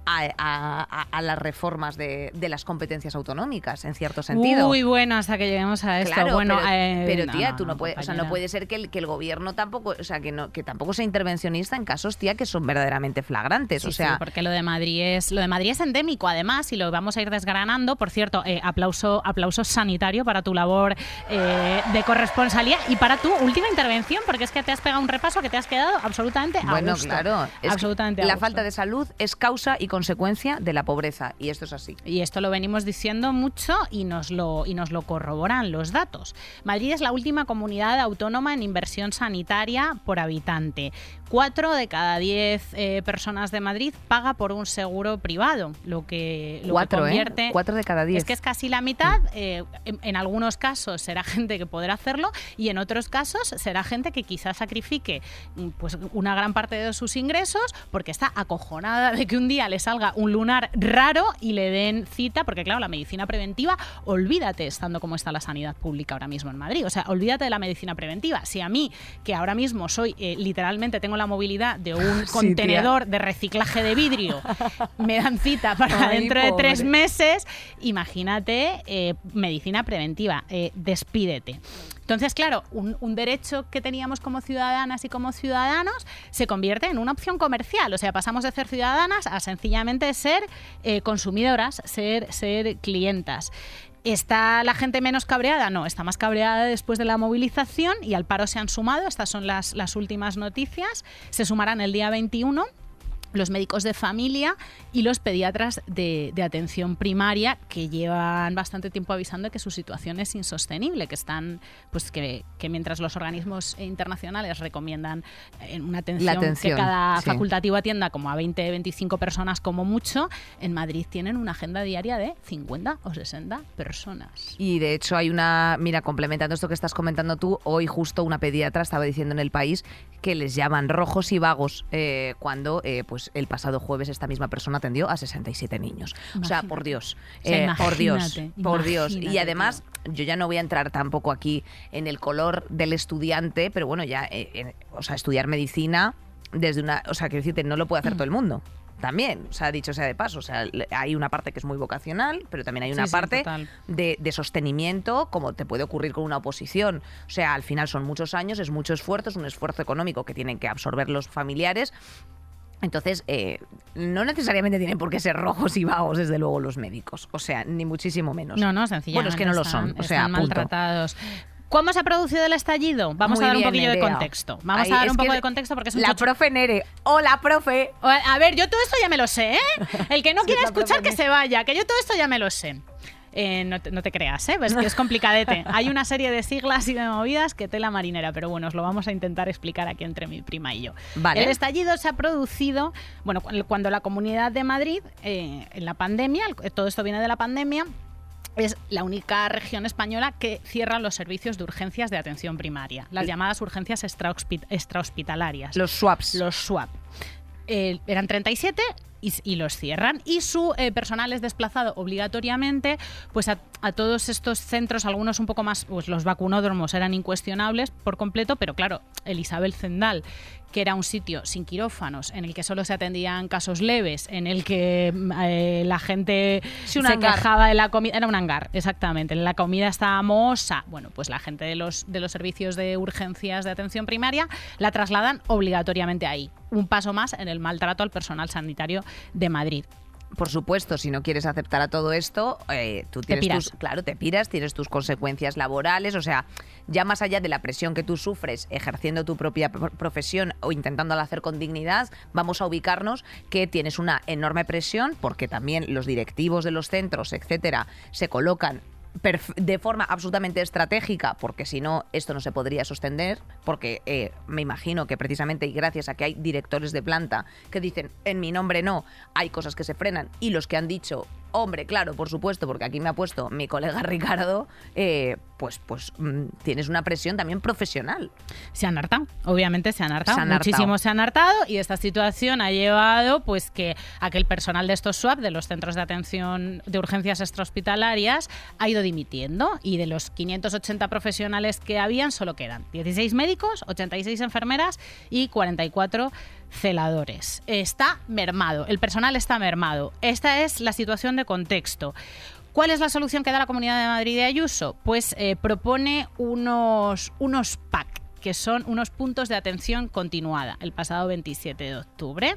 a, a, a las reformas de, de las competencias autonómicas, en cierto sentido. Muy buena hasta que lleguemos a esto. Claro, bueno, pero, eh, pero tía, no, tú no, no puedes, o sea, no puede ser que el, que el gobierno tampoco, o sea, que no, que tampoco sea intervencionista en casos, tía, que son verdaderamente flagrantes. Sí, o sea, sí, porque lo de Madrid es, lo de Madrid es endémico, además, y lo vamos a ir desgranando. Por cierto, eh, aplauso, aplauso sanitario para tu labor eh, de corresponsalía y para tu última intervención, porque es que te has pegado un repaso que te has quedado absolutamente a bueno, gusto. Claro, absolutamente a la gusto. Falta de salud es causa y consecuencia de la pobreza, y esto es así. Y esto lo venimos diciendo mucho y nos lo, y nos lo corroboran los datos. Madrid es la última comunidad autónoma en inversión sanitaria por habitante. Cuatro de cada diez eh, personas de Madrid paga por un seguro privado, lo que, lo Cuatro, que convierte... ¿eh? Cuatro de cada diez. Es que es casi la mitad. Eh, en, en algunos casos será gente que podrá hacerlo y en otros casos será gente que quizás sacrifique pues, una gran parte de sus ingresos porque está acojonada de que un día le salga un lunar raro y le den cita, porque claro, la medicina preventiva, olvídate estando como está la sanidad pública ahora mismo en Madrid. O sea, olvídate de la medicina preventiva. Si a mí, que ahora mismo soy, eh, literalmente tengo la movilidad de un sí, contenedor tía. de reciclaje de vidrio, me dan cita para Ay, dentro pobre. de tres meses, imagínate, eh, medicina preventiva, eh, despídete. Entonces, claro, un, un derecho que teníamos como ciudadanas y como ciudadanos se convierte en una opción comercial. O sea, pasamos de ser ciudadanas a sencillamente ser eh, consumidoras, ser, ser clientas. ¿Está la gente menos cabreada? No, está más cabreada después de la movilización y al paro se han sumado. Estas son las, las últimas noticias. Se sumarán el día veintiuno. Los médicos de familia y los pediatras de, de atención primaria, que llevan bastante tiempo avisando que su situación es insostenible, que están, pues que, que mientras los organismos internacionales recomiendan una atención, atención que cada sí. facultativo atienda como a veinte, veinticinco personas como mucho, en Madrid tienen una agenda diaria de cincuenta o sesenta personas. Y de hecho hay una, mira, complementando esto que estás comentando tú, hoy justo una pediatra estaba diciendo en El País que les llaman rojos y vagos eh, cuando eh, pues Pues el pasado jueves esta misma persona atendió a sesenta y siete niños. Imagínate. O sea, por Dios, eh, o sea, por Dios, por Dios. Y además, tío. yo ya no voy a entrar tampoco aquí en el color del estudiante, pero bueno, ya, eh, eh, o sea, estudiar medicina desde una, o sea, quiero decirte, no lo puede hacer mm. todo el mundo. También, o sea, dicho sea de paso, o sea, hay una parte que es muy vocacional, pero también hay una sí, parte sí, de, de sostenimiento, como te puede ocurrir con una oposición. O sea, al final son muchos años, es mucho esfuerzo, es un esfuerzo económico que tienen que absorber los familiares. Entonces, eh, no necesariamente tienen por qué ser rojos y vagos, desde luego, los médicos. O sea, ni muchísimo menos. No, no, sencillamente. Bueno, es que no están, lo son. O sea, punto. Maltratados. ¿Cómo se ha producido el estallido? Vamos Muy a dar bien, un poquillo Nerea. de contexto. Vamos Ahí, a dar un poco de contexto porque es un La chocho. profe Nere. Hola, profe. A ver, yo todo esto ya me lo sé, ¿eh? El que no sí, quiera escuchar, que se vaya. Que yo todo esto ya me lo sé. Eh, no, te, no te creas, ¿eh? Pues que es complicadete. Hay una serie de siglas y de movidas que tela marinera, pero bueno, os lo vamos a intentar explicar aquí entre mi prima y yo. Vale. El estallido se ha producido, bueno, cuando la Comunidad de Madrid, eh, en la pandemia, todo esto viene de la pandemia, es la única región española que cierra los servicios de urgencias de atención primaria, las llamadas urgencias extrahospitalarias. Los SUAPs. Los SUAP. Eh, eran treinta y siete... Y, y los cierran. Y su eh, personal es desplazado obligatoriamente pues a, a todos estos centros, algunos un poco más, pues los vacunódromos eran incuestionables por completo, pero claro, el Isabel Zendal, que era un sitio sin quirófanos, en el que solo se atendían casos leves, en el que eh, la gente sí, se hangar. quejaba de la comida. Era un hangar, exactamente. La comida estaba mohosa. Bueno, pues la gente de los, de los servicios de urgencias de atención primaria la trasladan obligatoriamente ahí. Un paso más en el maltrato al personal sanitario de Madrid. Por supuesto, si no quieres aceptar a todo esto, eh, tú tienes te tus, claro, te piras, tienes tus consecuencias laborales, o sea, ya más allá de la presión que tú sufres ejerciendo tu propia profesión o intentándola hacer con dignidad, vamos a ubicarnos que tienes una enorme presión porque también los directivos de los centros, etcétera, se colocan de forma absolutamente estratégica, porque si no, esto no se podría sostener, porque eh, me imagino que precisamente y gracias a que hay directores de planta que dicen, en mi nombre no, hay cosas que se frenan, y los que han dicho, hombre, claro, por supuesto, porque aquí me ha puesto mi colega Ricardo, eh, pues pues mmm, tienes una presión también profesional. Se han hartado, obviamente se han hartado, se han hartado. muchísimo se han hartado, y esta situación ha llevado pues que aquel personal de estos SUAP, de los centros de atención de urgencias extrahospitalarias, ha ido dimitiendo, y de los quinientos ochenta profesionales que habían, solo quedan dieciséis médicos, ochenta y seis enfermeras y cuarenta y cuatro celadores. Está mermado, el personal está mermado. Esta es la situación de contexto. ¿Cuál es la solución que da la Comunidad de Madrid de Ayuso? Pues eh, propone unos, unos P A C, que son unos puntos de atención continuada, el pasado veintisiete de octubre.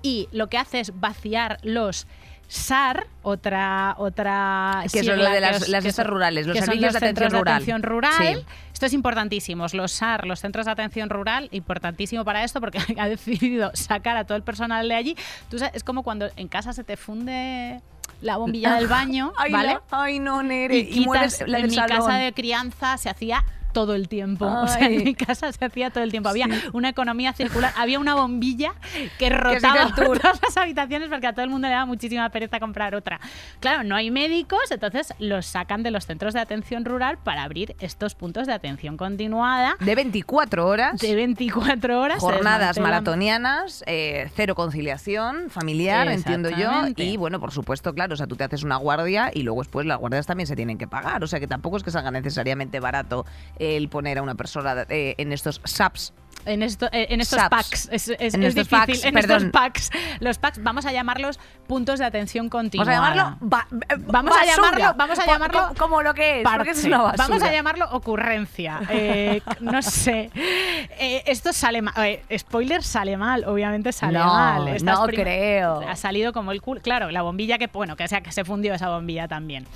Y lo que hace es vaciar los S A R, otra... otra que son lo de las, las S A R rurales, los servicios de atención rural. De atención rural. Sí. Esto es importantísimo, los S A R, los centros de atención rural, importantísimo para esto porque ha decidido sacar a todo el personal de allí. Tú sabes, es como cuando en casa se te funde la bombilla del baño, ay, ¿vale? No, ay, no, Nere. Y, y mueres la del en salón. Mi casa de crianza se hacía... todo el tiempo, ay. O sea, en mi casa se hacía todo el tiempo, había sí. una economía circular, había una bombilla que rotaba por todas las habitaciones porque a todo el mundo le daba muchísima pereza comprar otra. Claro, no hay médicos, entonces los sacan de los centros de atención rural para abrir estos puntos de atención continuada. De veinticuatro horas. De veinticuatro horas. Jornadas maratonianas, eh, cero conciliación familiar, entiendo yo, y bueno, por supuesto, claro, o sea, tú te haces una guardia y luego después las guardias también se tienen que pagar, o sea, que tampoco es que salga necesariamente barato el poner a una persona eh, en estos S A Ps. En, esto, en estos S A Ps. Packs. Es, es, en es estos difícil. Packs, en perdón. estos packs. Los packs, vamos a llamarlos puntos de atención continua. Vamos a llamarlo. Ba, eh, vamos, a llamarlo vamos a llamarlo. Como, como lo que es. Porque es una basura. Vamos a llamarlo ocurrencia. Eh, no sé. Eh, esto sale mal. Eh, spoiler, sale mal. Obviamente sale no, mal. Estas no creo. Ha salido como el culo. Claro, la bombilla que, bueno, que, o sea, que se fundió esa bombilla también.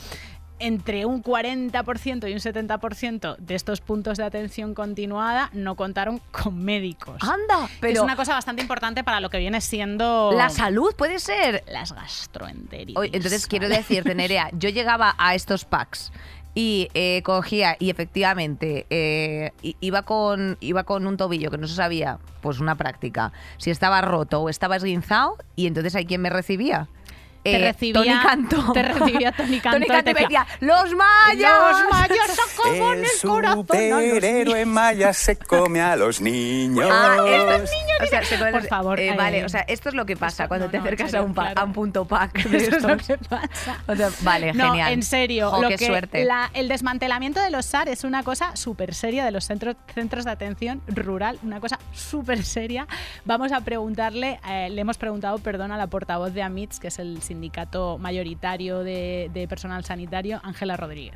Entre un cuarenta por ciento y un setenta por ciento de estos puntos de atención continuada no contaron con médicos. ¡Anda! Pero es una cosa bastante importante para lo que viene siendo... La salud, puede ser. Las gastroenteritis. Oye, entonces, ¿vale? Quiero decirte, Nerea, yo llegaba a estos packs y eh, cogía y efectivamente eh, iba con iba con un tobillo que no se sabía, pues una práctica, si estaba roto o estaba esguinzado, y entonces ¿hay quien me recibía? Te, eh, recibía, Toni Cantó. te recibía Toni Cantó. Toni Cantó te decía, ¡los mayas! ¡Los mayas son como en el corazón! El superhéroe maya se come a los niños. Ah, estos niños... O sea, se puede, por favor. Eh, vale, o sea, esto es lo que pasa esto, cuando no, te acercas no, serio, a, un pa, claro. a un punto pack. De esto es lo que pasa. O sea, vale, no, genial. En serio. Oh, lo qué que suerte. La, el desmantelamiento de los S A R es una cosa súper seria de los centros, centros de atención rural. Una cosa súper seria. Vamos a preguntarle, eh, le hemos preguntado, perdón, a la portavoz de AMITS, que es el sindicato mayoritario de, de personal sanitario, Ángela Rodríguez.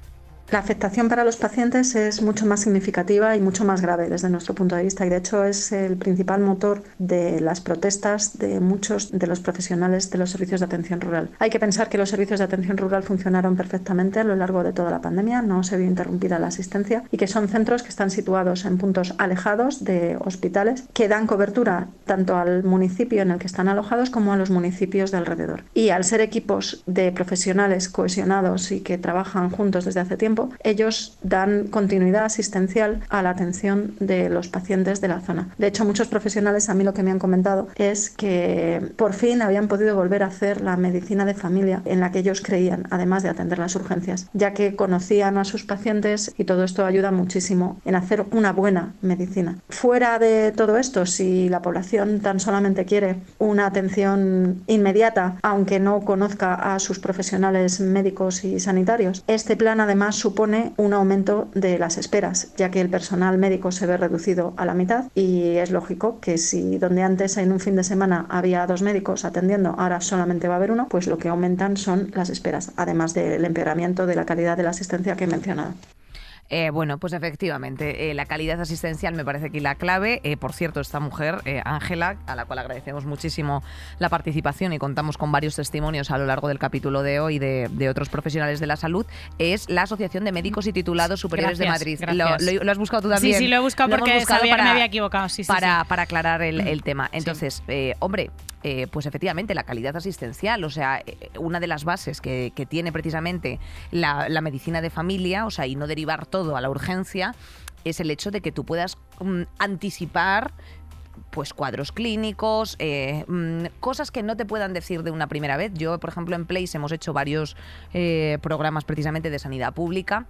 La afectación para los pacientes es mucho más significativa y mucho más grave desde nuestro punto de vista, y de hecho es el principal motor de las protestas de muchos de los profesionales de los servicios de atención rural. Hay que pensar que los servicios de atención rural funcionaron perfectamente a lo largo de toda la pandemia, no se vio interrumpida la asistencia, y que son centros que están situados en puntos alejados de hospitales que dan cobertura tanto al municipio en el que están alojados como a los municipios de alrededor. Y al ser equipos de profesionales cohesionados y que trabajan juntos desde hace tiempo, ellos dan continuidad asistencial a la atención de los pacientes de la zona. De hecho, muchos profesionales a mí lo que me han comentado es que por fin habían podido volver a hacer la medicina de familia en la que ellos creían, además de atender las urgencias, ya que conocían a sus pacientes, y todo esto ayuda muchísimo en hacer una buena medicina. Fuera de todo esto, si la población tan solamente quiere una atención inmediata, aunque no conozca a sus profesionales médicos y sanitarios, este plan además supone un aumento de las esperas, ya que el personal médico se ve reducido a la mitad, y es lógico que si donde antes en un fin de semana había dos médicos atendiendo, ahora solamente va a haber uno, pues lo que aumentan son las esperas, además del empeoramiento de la calidad de la asistencia que he mencionado. Eh, bueno, pues efectivamente, eh, la calidad asistencial me parece que la clave. Eh, por cierto, esta mujer, Ángela, eh, a la cual agradecemos muchísimo la participación y contamos con varios testimonios a lo largo del capítulo de hoy de, de otros profesionales de la salud, es la Asociación de Médicos y Titulados Superiores gracias, de Madrid. Lo, lo, ¿Lo has buscado tú también? Sí, sí, lo he buscado lo porque buscado sabía para, que me había equivocado. Sí, sí, para, sí. para aclarar el, el tema. Entonces, sí. eh, hombre... Eh, pues efectivamente la calidad asistencial, o sea, eh, una de las bases que, que tiene precisamente la, la medicina de familia, o sea, y no derivar todo a la urgencia, es el hecho de que tú puedas um, anticipar pues cuadros clínicos, eh, cosas que no te puedan decir de una primera vez. Yo, por ejemplo, en Place hemos hecho varios eh, programas precisamente de sanidad pública,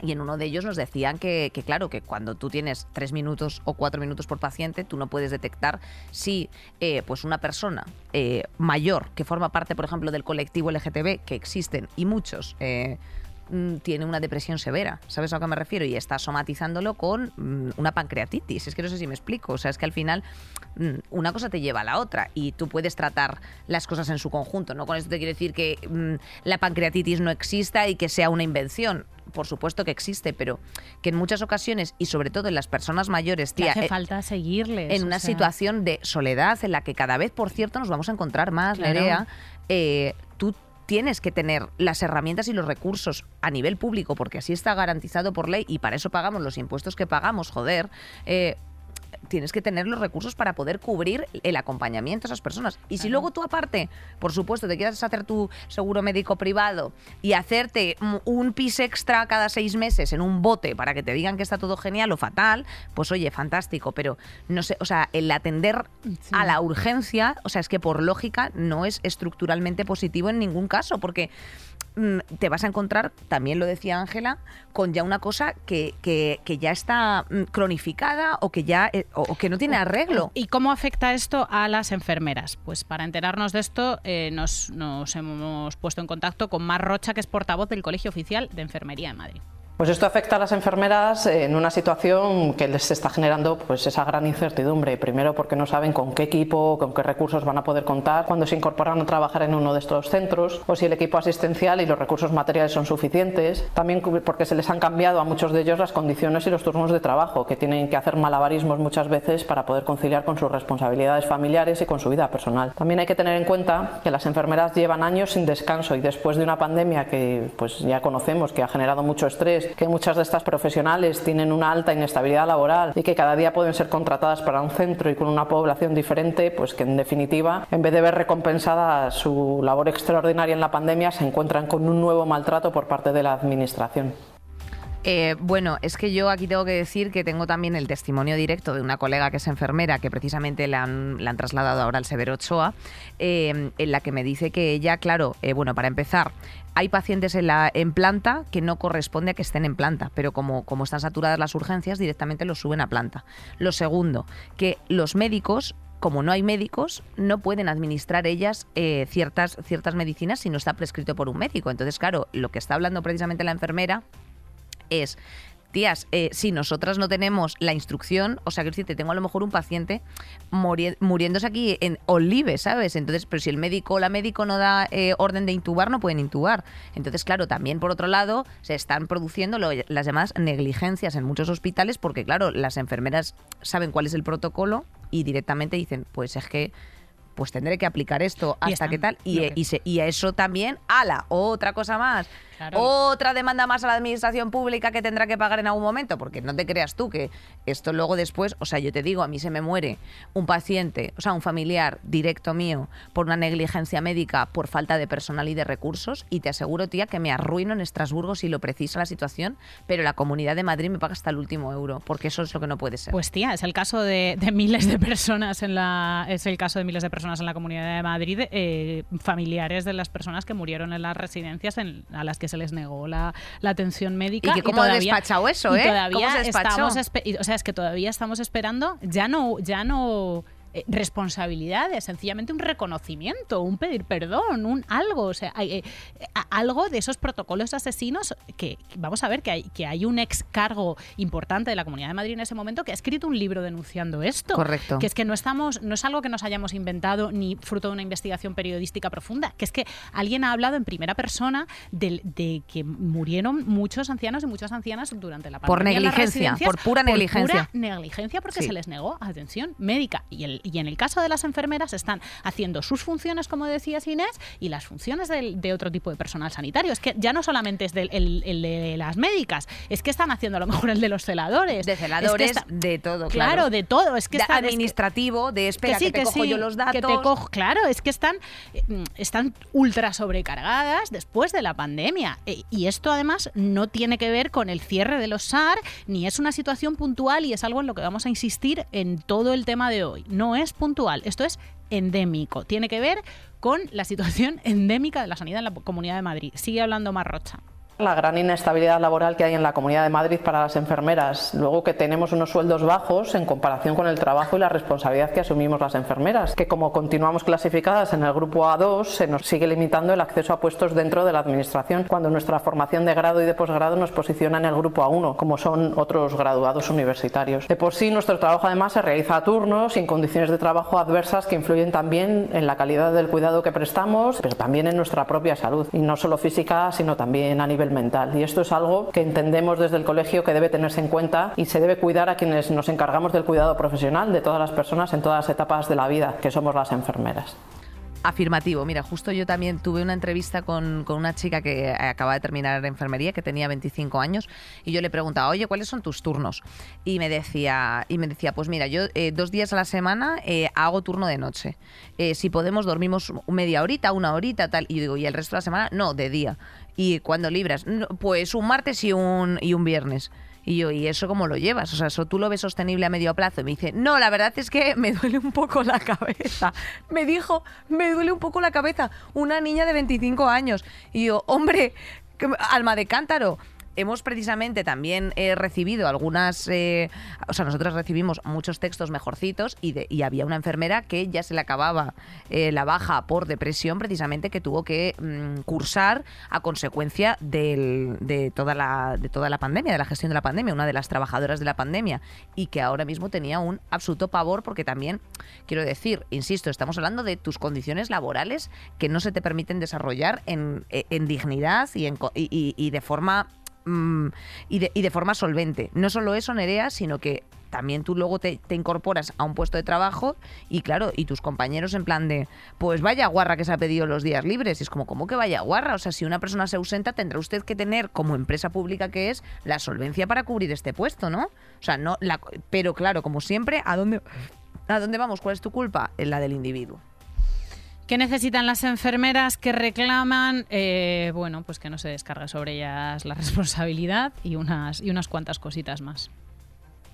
y en uno de ellos nos decían que, que, claro, que cuando tú tienes tres minutos o cuatro minutos por paciente, tú no puedes detectar si eh, pues una persona eh, mayor que forma parte, por ejemplo, del colectivo L G T B, que existen y muchos... Eh, mmm, tiene una depresión severa, ¿sabes a qué me refiero? Y está somatizándolo con mmm, una pancreatitis. Es que no sé si me explico. O sea, es que al final mmm, una cosa te lleva a la otra y tú puedes tratar las cosas en su conjunto. No con esto te quiero decir que mmm, la pancreatitis no exista y que sea una invención. Por supuesto que existe, pero que en muchas ocasiones, y sobre todo en las personas mayores, tía, hace eh, falta seguirles. En una sea. situación de soledad en la que cada vez, por cierto, nos vamos a encontrar más, claro. Nerea, eh, tú tienes que tener las herramientas y los recursos a nivel público, porque así está garantizado por ley y para eso pagamos los impuestos que pagamos, joder. Eh, tienes que tener los recursos para poder cubrir el acompañamiento a esas personas. Y si Ajá. luego tú aparte, por supuesto, te quieres hacer tu seguro médico privado y hacerte un pis extra cada seis meses en un bote para que te digan que está todo genial o fatal, pues oye, fantástico, pero no sé, o sea, el atender sí. a la urgencia, o sea, es que por lógica no es estructuralmente positivo en ningún caso, porque te vas a encontrar, también lo decía Ángela, con ya una cosa que, que, que ya está cronificada o que ya o, o que no tiene arreglo. ¿Y cómo afecta esto a las enfermeras? Pues para enterarnos de esto eh, nos, nos hemos puesto en contacto con Mar Rocha, que es portavoz del Colegio Oficial de Enfermería de Madrid. Pues esto afecta a las enfermeras en una situación que les está generando pues esa gran incertidumbre. Primero porque no saben con qué equipo, con qué recursos van a poder contar cuando se incorporan a trabajar en uno de estos centros, o si el equipo asistencial y los recursos materiales son suficientes. También porque se les han cambiado a muchos de ellos las condiciones y los turnos de trabajo, que tienen que hacer malabarismos muchas veces para poder conciliar con sus responsabilidades familiares y con su vida personal. También hay que tener en cuenta que las enfermeras llevan años sin descanso y después de una pandemia que pues ya conocemos que ha generado mucho estrés, que muchas de estas profesionales tienen una alta inestabilidad laboral y que cada día pueden ser contratadas para un centro y con una población diferente, pues que en definitiva, en vez de ver recompensada su labor extraordinaria en la pandemia, se encuentran con un nuevo maltrato por parte de la administración. Eh, bueno, es que yo aquí tengo que decir que tengo también el testimonio directo de una colega que es enfermera, que precisamente la han, la han trasladado ahora al Severo Ochoa, eh, en la que me dice que ella, claro, eh, bueno, para empezar, hay pacientes en, la, en planta que no corresponde a que estén en planta, pero como, como están saturadas las urgencias, directamente los suben a planta. Lo segundo, que los médicos, como no hay médicos, no pueden administrar ellas eh, ciertas, ciertas medicinas si no está prescrito por un médico. Entonces, claro, lo que está hablando precisamente la enfermera es... Tías, eh, si nosotras no tenemos la instrucción, o sea, que si te tengo a lo mejor un paciente muri- muriéndose aquí en Olives, ¿sabes? Entonces, pero si el médico o la médico no da eh, orden de intubar, no pueden intubar. Entonces, claro, también por otro lado se están produciendo lo, las demás negligencias en muchos hospitales porque, claro, las enfermeras saben cuál es el protocolo y directamente dicen, pues es que pues tendré que aplicar esto hasta qué tal. Y, okay. y, se, y eso también, ala, otra cosa más. Claro. Otra demanda más a la administración pública que tendrá que pagar en algún momento, porque no te creas tú que esto luego después, o sea, yo te digo, a mí se me muere un paciente, o sea, un familiar directo mío por una negligencia médica, por falta de personal y de recursos, y te aseguro, tía, que me arruino en Estrasburgo si lo precisa la situación, pero la Comunidad de Madrid me paga hasta el último euro, porque eso es lo que no puede ser. Pues tía, es el caso de, de miles de personas en la... Es el caso de miles de personas personas en la Comunidad de Madrid, eh, familiares de las personas que murieron en las residencias en, a las que se les negó la, la atención médica. Y que cómo ha despachado eso, ¿eh? ¿Cómo se despachó? Espe- o sea, es que todavía estamos esperando, ya no... Ya no Eh, responsabilidades, sencillamente un reconocimiento, un pedir perdón, un algo, o sea, hay, eh, algo de esos protocolos asesinos que, vamos a ver, que hay, que hay un ex cargo importante de la Comunidad de Madrid en ese momento que ha escrito un libro denunciando esto. Correcto. Que es que no estamos, no es algo que nos hayamos inventado ni fruto de una investigación periodística profunda, que es que alguien ha hablado en primera persona de, de que murieron muchos ancianos y muchas ancianas durante la pandemia. Por negligencia, por pura negligencia. Por pura negligencia porque sí. se les negó atención médica. Y el Y en el caso de las enfermeras están haciendo sus funciones, como decías Inés, y las funciones de, de otro tipo de personal sanitario. Es que ya no solamente es del, el, el de las médicas, es que están haciendo a lo mejor el de los celadores. De celadores, es que está, de todo, claro. Claro, de todo. Es que de, está, administrativo, es que, de espera, que, sí, que te que cojo sí, yo los datos. Que te cojo, claro, es que están, están ultra sobrecargadas después de la pandemia. E, y esto además no tiene que ver con el cierre de los S A R, ni es una situación puntual y es algo en lo que vamos a insistir en todo el tema de hoy. No es puntual, esto es endémico. Tiene que ver con la situación endémica de la sanidad en la Comunidad de Madrid. Sigue hablando Mar Rocha. la gran inestabilidad laboral que hay en la Comunidad de Madrid para las enfermeras, luego que tenemos unos sueldos bajos en comparación con el trabajo y la responsabilidad que asumimos las enfermeras, que como continuamos clasificadas en el grupo A dos se nos sigue limitando el acceso a puestos dentro de la administración, cuando nuestra formación de grado y de posgrado nos posiciona en el grupo A uno, como son otros graduados universitarios. De por sí, nuestro trabajo además se realiza a turnos y en condiciones de trabajo adversas que influyen también en la calidad del cuidado que prestamos, pero también en nuestra propia salud, y no solo física, sino también a nivel mental. Y esto es algo que entendemos desde el colegio que debe tenerse en cuenta y se debe cuidar a quienes nos encargamos del cuidado profesional de todas las personas en todas las etapas de la vida, que somos las enfermeras. Afirmativo. Mira, justo yo también tuve una entrevista con, con una chica que acababa de terminar enfermería, que tenía veinticinco años, y yo le preguntaba, oye, ¿cuáles son tus turnos? Y me decía, y me decía pues mira, yo eh, dos días a la semana eh, hago turno de noche. Eh, si podemos, dormimos media horita, una horita, tal. Y yo digo, ¿y el resto de la semana? No, de día. ¿Y cuándo libras? No, pues un martes y un, y un viernes. Y yo, ¿y eso cómo lo llevas? O sea, ¿eso tú lo ves sostenible a medio plazo? Y me dice, no, la verdad es que me duele un poco la cabeza. Me dijo, me duele un poco la cabeza. Una niña de veinticinco años. Y yo, hombre, alma de cántaro. Hemos precisamente también eh, recibido algunas... Eh, o sea, nosotros recibimos muchos textos mejorcitos y, de, y había una enfermera que ya se le acababa eh, la baja por depresión, precisamente, que tuvo que mm, cursar a consecuencia del, de, toda la, de toda la pandemia, de la gestión de la pandemia, una de las trabajadoras de la pandemia, y que ahora mismo tenía un absoluto pavor porque también, quiero decir, insisto, estamos hablando de tus condiciones laborales que no se te permiten desarrollar en, en dignidad y, en, y, y, y de forma... Y de, y de forma solvente. No solo eso, Nerea, sino que también tú luego te, te incorporas a un puesto de trabajo y claro, y tus compañeros en plan de, pues vaya guarra que se ha pedido los días libres. Y es como, ¿cómo que vaya guarra? O sea, si una persona se ausenta, tendrá usted que tener, como empresa pública que es, la solvencia para cubrir este puesto, ¿no? O sea, no la, pero claro, como siempre, ¿a dónde, ¿a dónde vamos? ¿Cuál es tu culpa? En la del individuo. ¿Qué necesitan las enfermeras que reclaman? Eh, bueno, pues que no se descargue sobre ellas la responsabilidad y unas, y unas cuantas cositas más.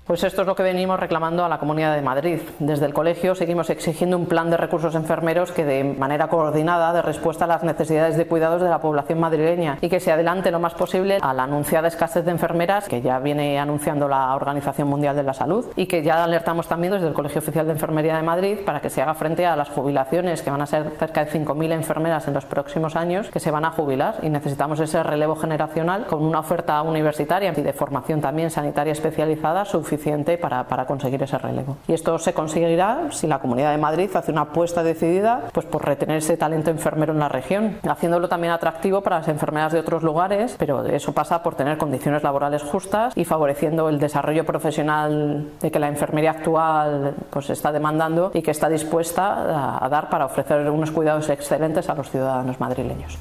Pues esto es lo que venimos reclamando a la Comunidad de Madrid. Desde el colegio seguimos exigiendo un plan de recursos enfermeros que de manera coordinada dé respuesta a las necesidades de cuidados de la población madrileña y que se adelante lo más posible a la anunciada escasez de enfermeras que ya viene anunciando la Organización Mundial de la Salud y que ya alertamos también desde el Colegio Oficial de Enfermería de Madrid para que se haga frente a las jubilaciones, que van a ser cerca de cinco mil enfermeras en los próximos años que se van a jubilar, y necesitamos ese relevo generacional con una oferta universitaria y de formación también sanitaria especializada suficiente Para, para conseguir ese relevo. Y esto se conseguirá si la Comunidad de Madrid hace una apuesta decidida pues por retener ese talento enfermero en la región, haciéndolo también atractivo para las enfermeras de otros lugares, pero eso pasa por tener condiciones laborales justas y favoreciendo el desarrollo profesional de que la enfermería actual pues está demandando y que está dispuesta a, a dar para ofrecer unos cuidados excelentes a los ciudadanos madrileños.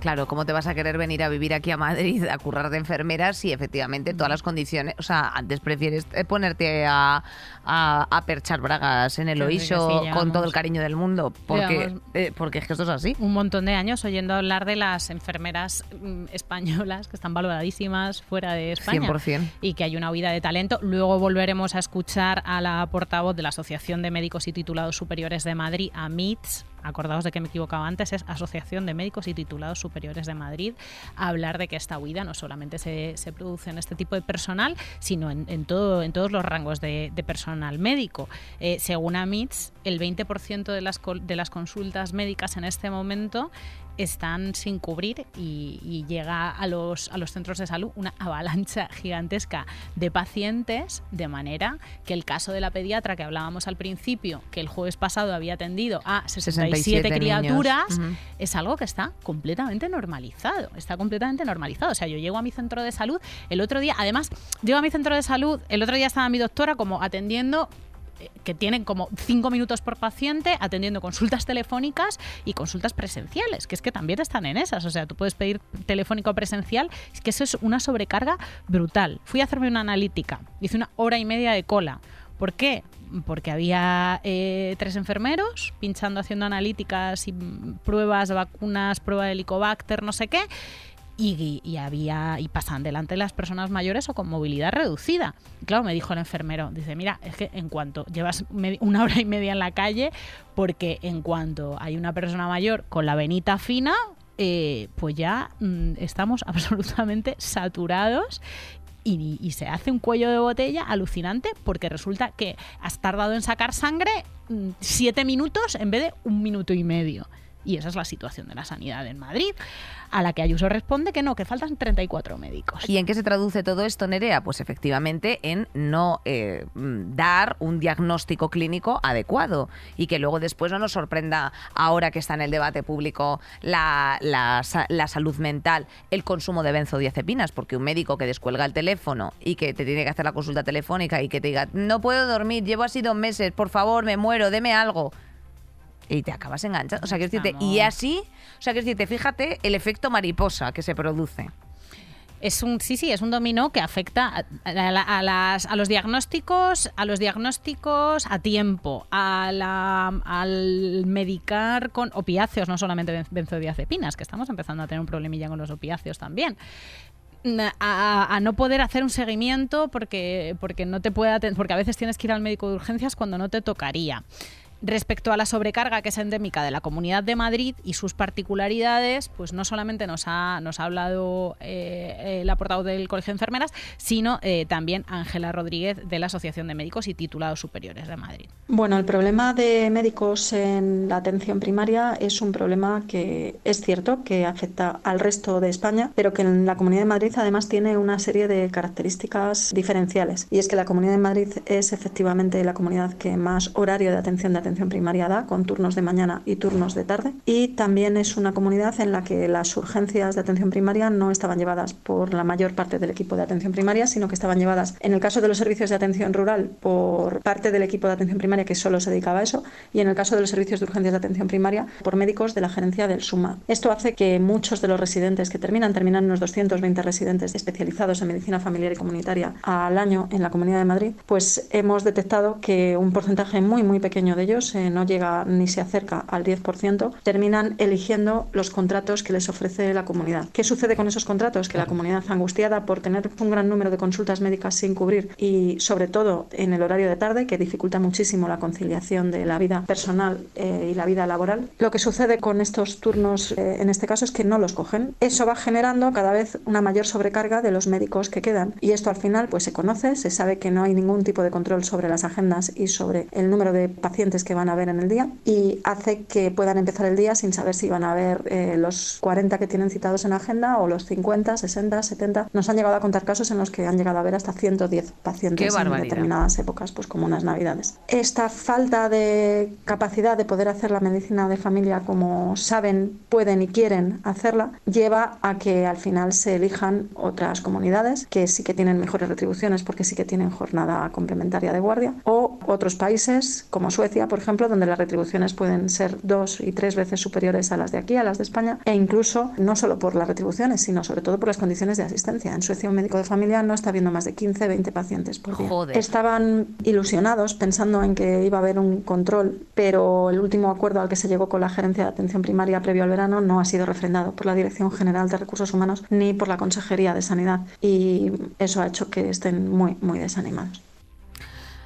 Claro, ¿cómo te vas a querer venir a vivir aquí a Madrid a currar de enfermera si efectivamente todas las condiciones... O sea, antes prefieres ponerte a, a, a perchar bragas en el Oiso con todo el cariño del mundo, porque, eh, porque es que esto es así. Un montón de años oyendo hablar de las enfermeras españolas que están valoradísimas fuera de España. cien por ciento. Y que hay una huida de talento. Luego volveremos a escuchar a la portavoz de la Asociación de Médicos y Titulados Superiores de Madrid, AMITS. Acordaos de que me equivocaba antes, es Asociación de Médicos y Titulados Superiores de Madrid, a hablar de que esta huida no solamente se, se produce en este tipo de personal, sino en, en, todo, en todos los rangos de, de personal médico. Eh, según AMITS, el veinte por ciento de las, de las consultas médicas en este momento están sin cubrir y, y llega a los, a los centros de salud una avalancha gigantesca de pacientes, de manera que el caso de la pediatra que hablábamos al principio, que el jueves pasado había atendido a sesenta y siete, sesenta y siete criaturas, uh-huh, es algo que está completamente normalizado, está completamente normalizado. O sea, yo llego a mi centro de salud el otro día, además, llego a mi centro de salud, el otro día estaba mi doctora como atendiendo... que tienen como cinco minutos por paciente, atendiendo consultas telefónicas y consultas presenciales, que es que también están en esas. O sea, tú puedes pedir telefónico o presencial, es que eso es una sobrecarga brutal. Fui a hacerme una analítica, hice una hora y media de cola. ¿Por qué? Porque había eh, tres enfermeros pinchando, haciendo analíticas y pruebas, vacunas, prueba de Helicobacter, no sé qué, y, y, había, y pasan delante de las personas mayores o con movilidad reducida. Y claro, me dijo el enfermero, dice, mira, es que en cuanto llevas una hora y media en la calle, porque en cuanto hay una persona mayor con la venita fina, eh, pues ya mmm, estamos absolutamente saturados. Y, y se hace un cuello de botella alucinante porque resulta que has tardado en sacar sangre siete minutos en vez de un minuto y medio. Y esa es la situación de la sanidad en Madrid, a la que Ayuso responde que no, que faltan treinta y cuatro médicos. ¿Y en qué se traduce todo esto, Nerea? Pues efectivamente en no eh, dar un diagnóstico clínico adecuado y que luego después no nos sorprenda, ahora que está en el debate público la, la, la salud mental, el consumo de benzodiazepinas, porque un médico que descuelga el teléfono y que te tiene que hacer la consulta telefónica y que te diga no puedo dormir, llevo así dos meses, por favor, me muero, deme algo. Y te acabas enganchando. O sea, quiero decirte, y así, o sea, quiero decirte, fíjate el efecto mariposa que se produce. Es un sí, sí, es un dominó que afecta a, a, a, las, a los diagnósticos, a los diagnósticos a tiempo, a la, al medicar con opiáceos, no solamente benzodiazepinas, que estamos empezando a tener un problemilla con los opiáceos también. A, a no poder hacer un seguimiento porque, porque no te puede atender, porque a veces tienes que ir al médico de urgencias cuando no te tocaría. Respecto a la sobrecarga que es endémica de la Comunidad de Madrid y sus particularidades, pues no solamente nos ha, nos ha hablado eh, la portavoz del Colegio de Enfermeras, sino eh, también Ángela Rodríguez de la Asociación de Médicos y Titulados Superiores de Madrid. Bueno, el problema de médicos en la atención primaria es un problema que es cierto que afecta al resto de España, pero que en la Comunidad de Madrid además tiene una serie de características diferenciales. Y es que la Comunidad de Madrid es efectivamente la comunidad que más horario de atención de atención primaria da, con turnos de mañana y turnos de tarde, y también es una comunidad en la que las urgencias de atención primaria no estaban llevadas por la mayor parte del equipo de atención primaria, sino que estaban llevadas, en el caso de los servicios de atención rural, por parte del equipo de atención primaria que solo se dedicaba a eso, y en el caso de los servicios de urgencias de atención primaria por médicos de la gerencia del SUMA. Esto hace que muchos de los residentes que terminan, terminan unos doscientos veinte residentes especializados en medicina familiar y comunitaria al año en la Comunidad de Madrid, pues hemos detectado que un porcentaje muy muy pequeño de ellos, Eh, no llega ni se acerca al diez por ciento, terminan eligiendo los contratos que les ofrece la comunidad. ¿Qué sucede con esos contratos? Que la comunidad, angustiada por tener un gran número de consultas médicas sin cubrir y sobre todo en el horario de tarde, que dificulta muchísimo la conciliación de la vida personal eh, y la vida laboral, lo que sucede con estos turnos eh, en este caso es que no los cogen. Eso va generando cada vez una mayor sobrecarga de los médicos que quedan, y esto al final pues se conoce, se sabe que no hay ningún tipo de control sobre las agendas y sobre el número de pacientes que que van a ver en el día, y hace que puedan empezar el día sin saber si van a ver eh, los cuarenta que tienen citados en agenda o los cincuenta, sesenta, setenta. Nos han llegado a contar casos en los que han llegado a ver hasta ciento diez pacientes en determinadas épocas, pues como unas navidades. Esta falta de capacidad de poder hacer la medicina de familia como saben, pueden y quieren hacerla, lleva a que al final se elijan otras comunidades que sí que tienen mejores retribuciones porque sí que tienen jornada complementaria de guardia, o otros países como Suecia, por ejemplo, donde las retribuciones pueden ser dos y tres veces superiores a las de aquí, a las de España, e incluso no solo por las retribuciones, sino sobre todo por las condiciones de asistencia. En Suecia un médico de familia no está viendo más de quince, veinte pacientes por día. Joder. Estaban ilusionados pensando en que iba a haber un control, pero el último acuerdo al que se llegó con la Gerencia de Atención Primaria previo al verano no ha sido refrendado por la Dirección General de Recursos Humanos ni por la Consejería de Sanidad, y eso ha hecho que estén muy, muy desanimados.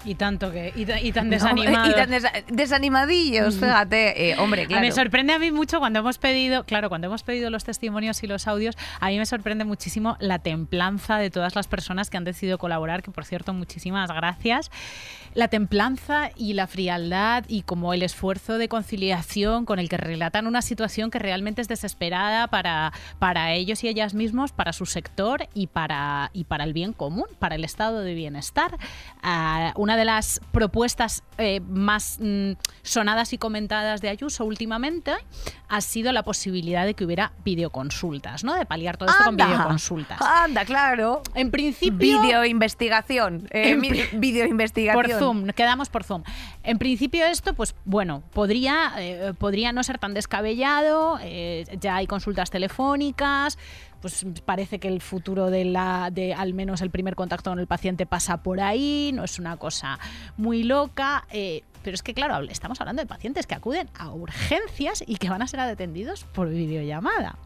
Y tanto que y, y tan desanimados. No, y tan desa desanimadillos, fíjate. Eh, hombre, claro. Me sorprende a mí mucho cuando hemos pedido, claro, cuando hemos pedido los testimonios y los audios, a mí me sorprende muchísimo la templanza de todas las personas que han decidido colaborar, que por cierto, muchísimas gracias. La templanza y la frialdad y como el esfuerzo de conciliación con el que relatan una situación que realmente es desesperada para, para ellos y ellas mismos, para su sector y para, y para el bien común, para el estado de bienestar. Uh, una de las propuestas eh, más mm, sonadas y comentadas de Ayuso últimamente ha sido la posibilidad de que hubiera videoconsultas, ¿no? De paliar todo esto anda, con videoconsultas. Anda, claro. En principio... Videoinvestigación. Eh, videoinvestigación. Por Zoom, quedamos por Zoom. En principio esto, pues bueno, podría, eh, podría no ser tan descabellado, eh, ya hay consultas telefónicas, pues parece que el futuro de la, de al menos el primer contacto con el paciente pasa por ahí, no es una cosa muy loca, eh, pero es que claro, estamos hablando de pacientes que acuden a urgencias y que van a ser atendidos por videollamada.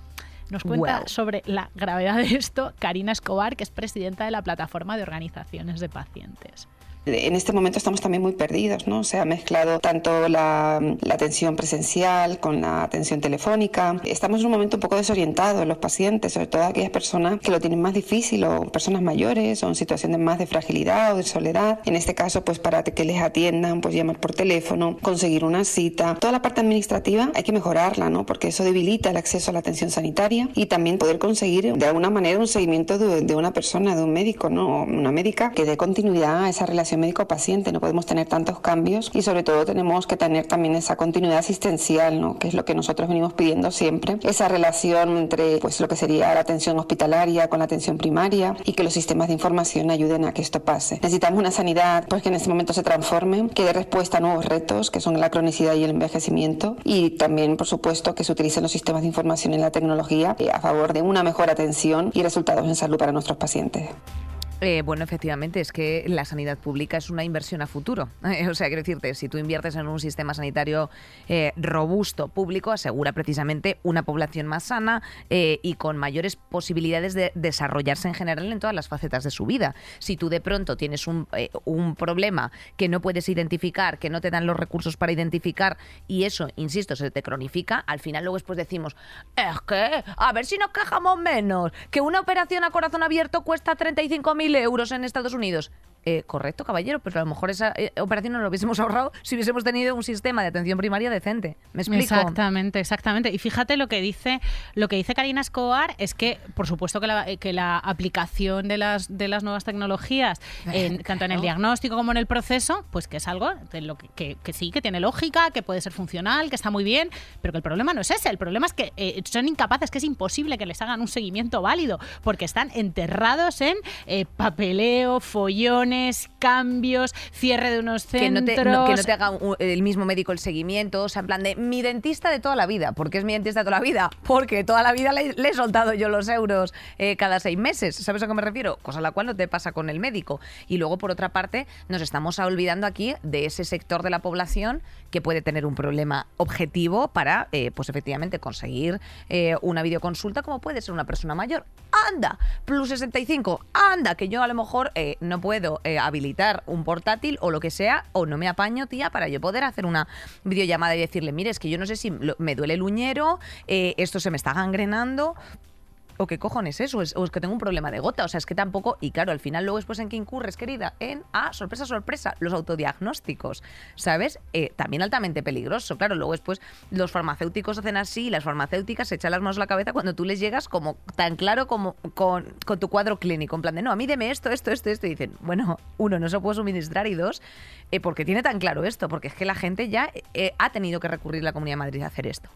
Nos cuenta wow. sobre la gravedad de esto Karina Escobar, que es presidenta de la Plataforma de Organizaciones de Pacientes. En este momento estamos también muy perdidos, ¿no? Se ha mezclado tanto la, la atención presencial con la atención telefónica. Estamos en un momento un poco desorientado en los pacientes, sobre todo aquellas personas que lo tienen más difícil o personas mayores o en situaciones más de fragilidad o de soledad. En este caso, pues para que les atiendan, pues llamar por teléfono, conseguir una cita. Toda la parte administrativa hay que mejorarla, ¿no? Porque eso debilita el acceso a la atención sanitaria y también poder conseguir de alguna manera un seguimiento de, de una persona, de un médico, ¿no? O una médica que dé continuidad a esa relación médico-paciente. No podemos tener tantos cambios y sobre todo tenemos que tener también esa continuidad asistencial, ¿no? Que es lo que nosotros venimos pidiendo siempre. Esa relación entre pues lo que sería la atención hospitalaria con la atención primaria y que los sistemas de información ayuden a que esto pase. Necesitamos una sanidad pues que en este momento se transforme, que dé respuesta a nuevos retos que son la cronicidad y el envejecimiento y también por supuesto que se utilicen los sistemas de información y la tecnología a favor de una mejor atención y resultados en salud para nuestros pacientes. Eh, bueno, efectivamente, es que la sanidad pública es una inversión a futuro. Eh, o sea, quiero decirte, si tú inviertes en un sistema sanitario eh, robusto, público, asegura precisamente una población más sana eh, y con mayores posibilidades de desarrollarse en general en todas las facetas de su vida. Si tú de pronto tienes un, eh, un problema que no puedes identificar, que no te dan los recursos para identificar y eso, insisto, se te cronifica, al final luego después decimos, es que a ver si nos quejamos menos, que una operación a corazón abierto cuesta treinta y cinco mil euros en Estados Unidos. Eh, correcto, caballero, pero a lo mejor esa eh, operación no lo hubiésemos ahorrado si hubiésemos tenido un sistema de atención primaria decente. ¿Me explico? Exactamente, exactamente. Y fíjate lo que dice lo que dice Karina Escobar, es que, por supuesto, que la, que la aplicación de las, de las nuevas tecnologías, en, claro, tanto en el diagnóstico como en el proceso, pues que es algo de lo que, que, que sí, que tiene lógica, que puede ser funcional, que está muy bien, pero que el problema no es ese. El problema es que eh, son incapaces, que es imposible que les hagan un seguimiento válido, porque están enterrados en eh, papeleo, follón, cambios, cierre de unos centros... Que no te, no, que no te haga un, el mismo médico el seguimiento, o sea, en plan de mi dentista de toda la vida. ¿Por qué es mi dentista de toda la vida? Porque toda la vida le, le he soltado yo los euros eh, cada seis meses. ¿Sabes a qué me refiero? Cosa a la cual no te pasa con el médico. Y luego, por otra parte, nos estamos olvidando aquí de ese sector de la población que puede tener un problema objetivo para, eh, pues efectivamente, conseguir eh, una videoconsulta, como puede ser una persona mayor. ¡Anda! Plus sesenta y cinco. ¡Anda! Que yo a lo mejor eh, no puedo Eh, habilitar un portátil o lo que sea, o no me apaño, tía, para yo poder hacer una videollamada y decirle, mire, es que yo no sé si lo, me duele el uñero, eh, esto se me está gangrenando, o qué cojones es, o es, o es que tengo un problema de gota, o sea, es que tampoco, y claro, al final luego después en qué incurres, querida, en, ah, sorpresa, sorpresa, los autodiagnósticos, ¿sabes? Eh, también altamente peligroso, claro, luego después los farmacéuticos hacen así, y las farmacéuticas se echan las manos a la cabeza cuando tú les llegas como tan claro como con, con tu cuadro clínico, en plan de, no, a mí deme esto, esto, esto, esto, y dicen, bueno, uno, no se lo puedo suministrar, y dos, eh, porque tiene tan claro esto, porque es que la gente ya eh, ha tenido que recurrir a la Comunidad de Madrid a hacer esto.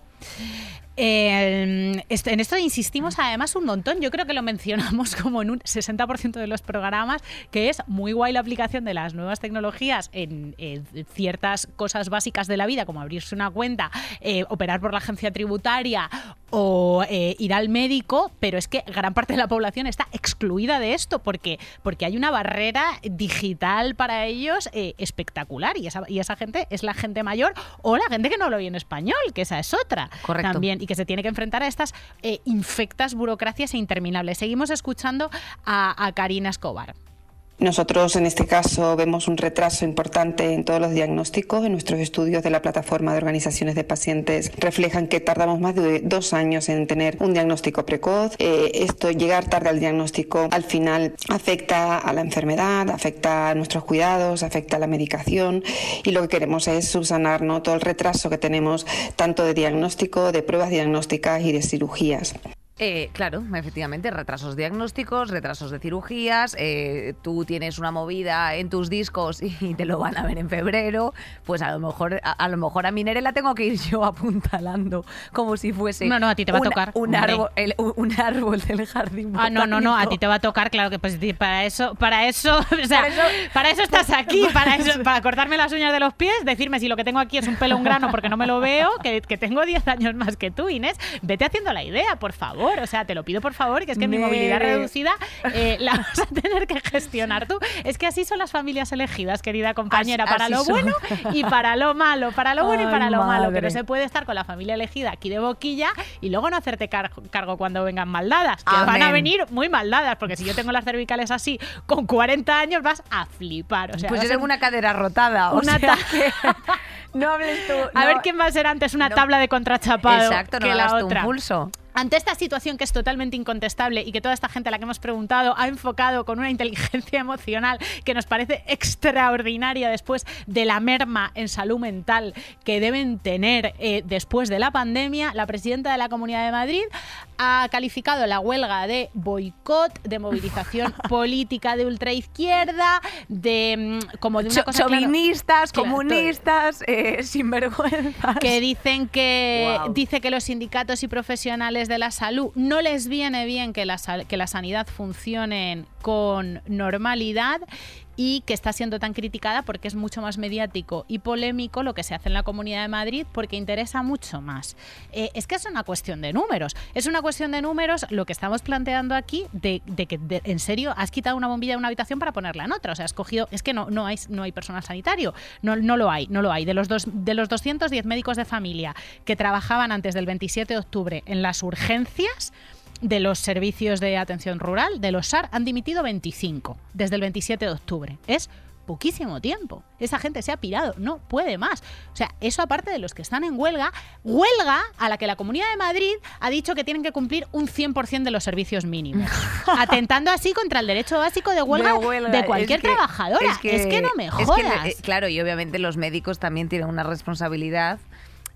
Eh, en esto insistimos además un montón, yo creo que lo mencionamos como en un sesenta por ciento de los programas, que es muy guay la aplicación de las nuevas tecnologías en eh, ciertas cosas básicas de la vida, como abrirse una cuenta, eh, operar por la agencia tributaria o eh, ir al médico, pero es que gran parte de la población está excluida de esto porque, porque hay una barrera digital para ellos eh, espectacular y esa, y esa gente es la gente mayor o la gente que no habla bien español, que esa es otra. Correcto. También, y que se tiene que enfrentar a estas eh, infectas burocracias e interminables. Seguimos escuchando a, a Karina Escobar. Nosotros en este caso vemos un retraso importante en todos los diagnósticos. En nuestros estudios de la plataforma de organizaciones de pacientes reflejan que tardamos más de dos años en tener un diagnóstico precoz. Eh, esto, llegar tarde al diagnóstico, al final afecta a la enfermedad, afecta a nuestros cuidados, afecta a la medicación y lo que queremos es subsanar, ¿no?, todo el retraso que tenemos tanto de diagnóstico, de pruebas diagnósticas y de cirugías. Eh, claro, efectivamente, retrasos diagnósticos, retrasos de cirugías, eh, tú tienes una movida en tus discos y te lo van a ver en febrero, pues a lo mejor a, a lo mejor a mi Nere la tengo que ir yo apuntalando como si fuese... No, no, a ti te va una, a tocar. Un árbol, el, un árbol del jardín botánico. Ah, no, no, no, a ti te va a tocar, claro que pues para eso, para eso, o sea, para eso, para eso estás aquí, para eso, para cortarme las uñas de los pies, decirme si lo que tengo aquí es un pelo, un grano, porque no me lo veo, que, que tengo diez años más que tú, Inés, vete haciendo la idea, por favor. favor, o sea, te lo pido por favor, que es que Mere. Mi movilidad reducida eh, la vas a tener que gestionar tú. Es que así son las familias elegidas, querida compañera, así, para así lo son. Bueno y para lo malo, para lo bueno Ay, y para lo madre. malo, que no se puede estar con la familia elegida aquí de boquilla y luego no hacerte car cargo cuando vengan maldadas, que Amén. van a venir muy maldadas, porque si yo tengo las cervicales así, con cuarenta años vas a flipar. O sea, pues yo tengo una cadera rotada, o una sea que... No hables tú. A no, ver quién va a ser antes una no, tabla de contrachapado exacto, no que la otra. Un pulso. Ante esta situación que es totalmente incontestable y que toda esta gente a la que hemos preguntado ha enfocado con una inteligencia emocional que nos parece extraordinaria después de la merma en salud mental que deben tener eh, después de la pandemia, la presidenta de la Comunidad de Madrid ha calificado la huelga de boicot, de movilización política de ultraizquierda, de como de una Cho cosa chauvinistas, claro, comunistas, eh, sinvergüenzas. Que dicen que wow. dice que los sindicatos y profesionales de la salud no les viene bien que la, que la sanidad funcione con normalidad y que está siendo tan criticada porque es mucho más mediático y polémico lo que se hace en la Comunidad de Madrid porque interesa mucho más. Eh, es que es una cuestión de números. Es una cuestión de números lo que estamos planteando aquí de, de que, de, en serio, has quitado una bombilla de una habitación para ponerla en otra. O sea, has cogido... Es que no, no, hay, no hay personal sanitario. No, no lo hay, no lo hay. De los, dos, de los doscientos diez médicos de familia que trabajaban antes del veintisiete de octubre en las urgencias... de los servicios de atención rural, de los S A R, han dimitido veinticinco desde el veintisiete de octubre. Es poquísimo tiempo. Esa gente se ha pirado, no puede más. O sea, eso aparte de los que están en huelga, huelga a la que la Comunidad de Madrid ha dicho que tienen que cumplir un cien por ciento de los servicios mínimos, atentando así contra el derecho básico de huelga, de, huelga. de cualquier es que, trabajadora. Es que, es que no me jodas. Es que, claro, y obviamente los médicos también tienen una responsabilidad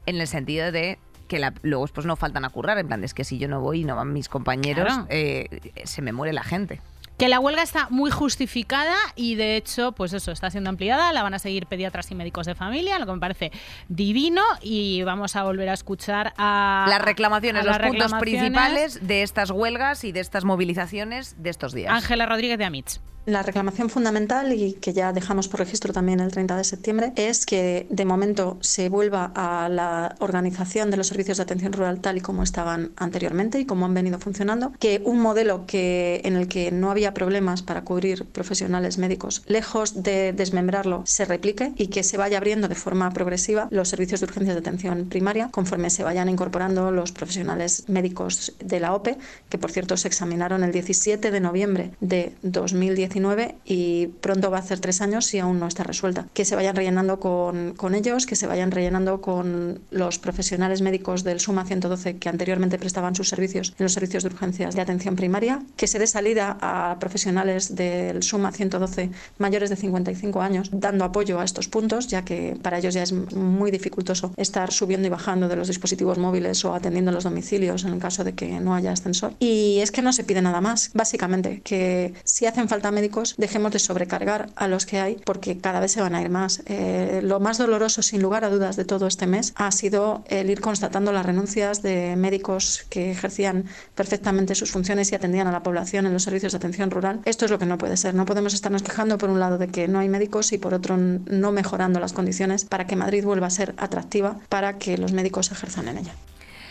en el sentido de... que la, luego pues no faltan a currar, en plan, es que si yo no voy y no van mis compañeros, claro. eh, se me muere la gente. Que la huelga está muy justificada y, de hecho, pues eso, está siendo ampliada. La van a seguir pediatras y médicos de familia, lo que me parece divino. Y vamos a volver a escuchar a... Las reclamaciones, a los las puntos reclamaciones. principales de estas huelgas y de estas movilizaciones de estos días. Ángela Rodríguez de AMITS. La reclamación fundamental, y que ya dejamos por registro también el treinta de septiembre, es que de momento se vuelva a la organización de los servicios de atención rural tal y como estaban anteriormente y como han venido funcionando, que un modelo que, en el que no había problemas para cubrir profesionales médicos, lejos de desmembrarlo, se replique y que se vaya abriendo de forma progresiva los servicios de urgencias de atención primaria conforme se vayan incorporando los profesionales médicos de la O P E, que por cierto se examinaron el diecisiete de noviembre de dos mil diecinueve y pronto va a hacer tres años si aún no está resuelta. Que se vayan rellenando con, con ellos, que se vayan rellenando con los profesionales médicos del SUMA ciento doce que anteriormente prestaban sus servicios en los servicios de urgencias de atención primaria, que se dé salida a profesionales del SUMA ciento doce mayores de cincuenta y cinco años dando apoyo a estos puntos, ya que para ellos ya es muy dificultoso estar subiendo y bajando de los dispositivos móviles o atendiendo los domicilios en el caso de que no haya ascensor. Y es que no se pide nada más, básicamente, que si hacen falta médicos dejemos de sobrecargar a los que hay porque cada vez se van a ir más. Eh, lo más doloroso, sin lugar a dudas, de todo este mes ha sido el ir constatando las renuncias de médicos que ejercían perfectamente sus funciones y atendían a la población en los servicios de atención rural. Esto es lo que no puede ser. No podemos estarnos quejando por un lado de que no hay médicos y por otro no mejorando las condiciones para que Madrid vuelva a ser atractiva para que los médicos ejerzan en ella.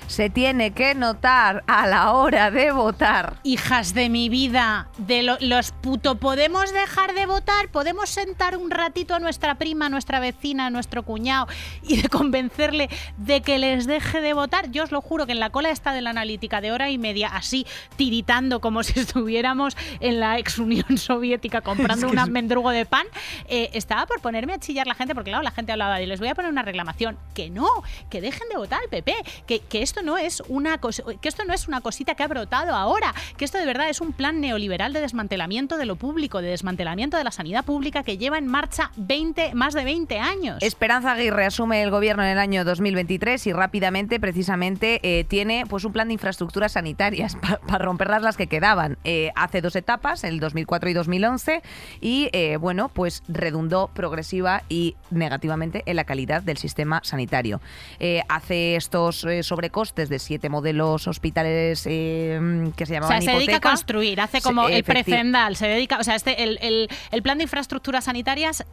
Se tiene que notar a la hora de votar. Hijas de mi vida, de lo, los puto, ¿podemos dejar de votar? ¿Podemos sentar un ratito a nuestra prima, a nuestra vecina, a nuestro cuñado y de convencerle de que les deje de votar? Yo os lo juro que en la cola está de la analítica de hora y media, así tiritando como si estuviéramos en la ex Unión Soviética comprando es que un es... mendrugo de pan. Eh, estaba por ponerme a chillar la gente porque claro, la gente hablaba de les voy a poner una reclamación. Que no, que dejen de votar al P P, que, que esto Esto no es una cosa, que esto no es una cosita que ha brotado ahora, que esto de verdad es un plan neoliberal de desmantelamiento de lo público, de desmantelamiento de la sanidad pública que lleva en marcha veinte, más de veinte años. Esperanza Aguirre asume el gobierno en el año dos mil veintitrés y rápidamente, precisamente, eh, tiene pues un plan de infraestructuras sanitarias para pa romperlas las que quedaban. Eh, hace dos etapas, el dos mil cuatro y dos mil once, y eh, bueno, pues redundó progresiva y negativamente en la calidad del sistema sanitario. Eh, hace estos eh, sobrecostes hipotecarios, desde siete modelos hospitales eh, que se llamaban hipoteca. O sea, hipoteca. Se dedica a construir, hace como se, el precendal, se dedica, o sea, este, el, el, el plan de infraestructuras sanitarias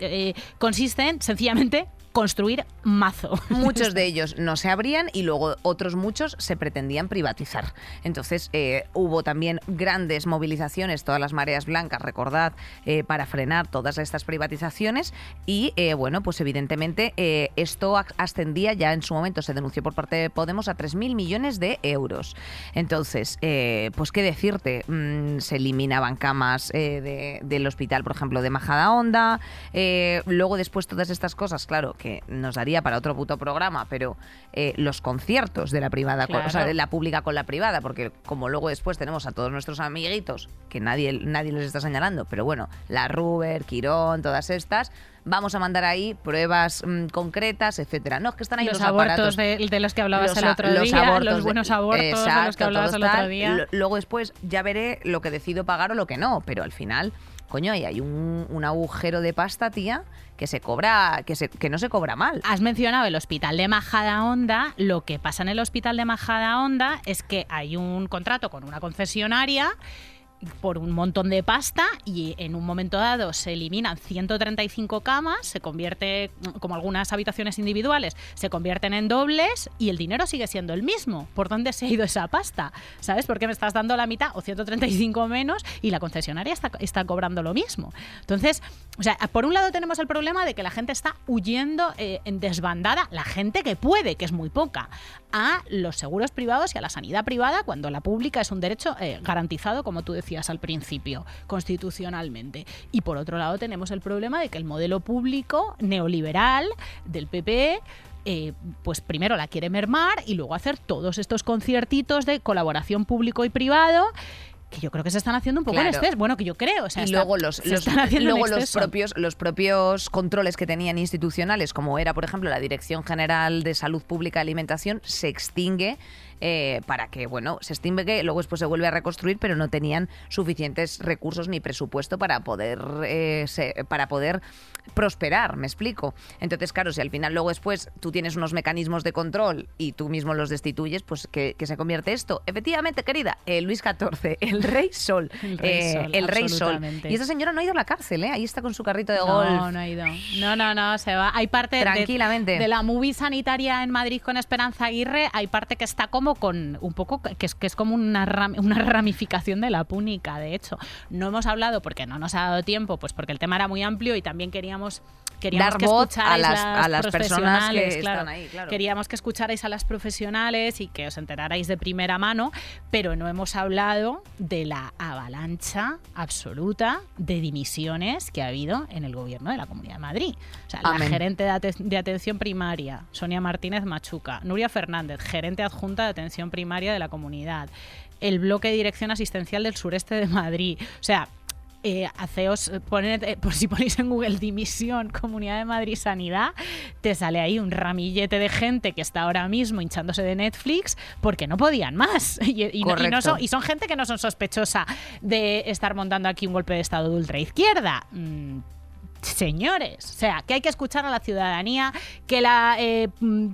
eh, consiste en, sencillamente, construir mazo. Muchos de ellos no se abrían y luego otros muchos se pretendían privatizar. Entonces eh, hubo también grandes movilizaciones, todas las mareas blancas, recordad, eh, para frenar todas estas privatizaciones y eh, bueno, pues evidentemente eh, esto ascendía, ya en su momento se denunció por parte de Podemos, a tres mil millones de euros. Entonces, eh, pues qué decirte, mm, se eliminaban camas eh, de, del hospital, por ejemplo, de Majadahonda, eh, luego después todas estas cosas, claro, que nos daría para otro puto programa, pero eh, los conciertos de la privada, claro, con, o sea, de la pública con la privada, porque como luego después tenemos a todos nuestros amiguitos, que nadie, nadie les está señalando, pero bueno, la Ruber, Quirón, todas estas, vamos a mandar ahí pruebas mmm, concretas, etcétera. No, es que están ahí los, los aparatos de, de los que hablabas los, el otro los día, abortos, los buenos abortos exacto, de los que hablabas el otro día. Tal, luego después ya veré lo que decido pagar o lo que no, pero al final, coño, ahí hay un, un agujero de pasta, tía, que se cobra, que, se, que no se cobra mal. Has mencionado el hospital de Majadahonda. Lo que pasa en el hospital de Majadahonda es que hay un contrato con una concesionaria por un montón de pasta y en un momento dado se eliminan ciento treinta y cinco camas, se convierte, como algunas habitaciones individuales, se convierten en dobles y el dinero sigue siendo el mismo. ¿Por dónde se ha ido esa pasta? ¿Sabes? Porque me estás dando la mitad o ciento treinta y cinco menos y la concesionaria está, está cobrando lo mismo. Entonces, o sea, por un lado tenemos el problema de que la gente está huyendo eh, en desbandada, la gente que puede, que es muy poca, a los seguros privados y a la sanidad privada cuando la pública es un derecho eh, garantizado, como tú decías al principio, constitucionalmente. Y por otro lado tenemos el problema de que el modelo público neoliberal del P P eh, pues primero la quiere mermar y luego hacer todos estos conciertitos de colaboración público y privado que yo creo que se están haciendo un poco claro. en exceso. Bueno, que yo creo. O sea, y está, luego los, los, luego los, propios, los propios controles que tenían institucionales, como era, por ejemplo, la Dirección General de Salud Pública y Alimentación, se extingue eh, para que, bueno, se extingue, luego después se vuelve a reconstruir, pero no tenían suficientes recursos ni presupuesto para poder, eh, se, para poder prosperar, ¿me explico? Entonces, claro, si al final luego después tú tienes unos mecanismos de control y tú mismo los destituyes, pues que, que se convierte esto. Efectivamente, querida, eh, Luis catorce, el El Rey Sol. El Rey Sol. Eh, el Rey Sol. Y esta señora no ha ido a la cárcel, ¿eh? Ahí está con su carrito de golf. No, no ha ido. No, no, no, se va. Hay parte tranquilamente. De, de la movie sanitaria en Madrid con Esperanza Aguirre, hay parte que está como con un poco, que es, que es como una, ram, una ramificación de la púnica, de hecho. No hemos hablado porque no nos ha dado tiempo, pues porque el tema era muy amplio y también queríamos... Queríamos Dar que voz a las, las, a las personas que claro. están ahí, claro. Queríamos que escucharais a las profesionales y que os enterarais de primera mano, pero no hemos hablado de la avalancha absoluta de dimisiones que ha habido en el gobierno de la Comunidad de Madrid. O sea, Amén. La gerente de, ate- de atención primaria, Sonia Martínez Machuca, Nuria Fernández, gerente adjunta de atención primaria de la Comunidad, el bloque de dirección asistencial del sureste de Madrid, o sea... Eh, haceos, poned, eh, por si ponéis en Google dimisión Comunidad de Madrid Sanidad, te sale ahí un ramillete de gente que está ahora mismo hinchándose de Netflix porque no podían más y, y, no, y, no son, y son gente que no son sospechosa de estar montando aquí un golpe de estado de ultraizquierda. mm. Señores, o sea, que hay que escuchar a la ciudadanía, que la, eh,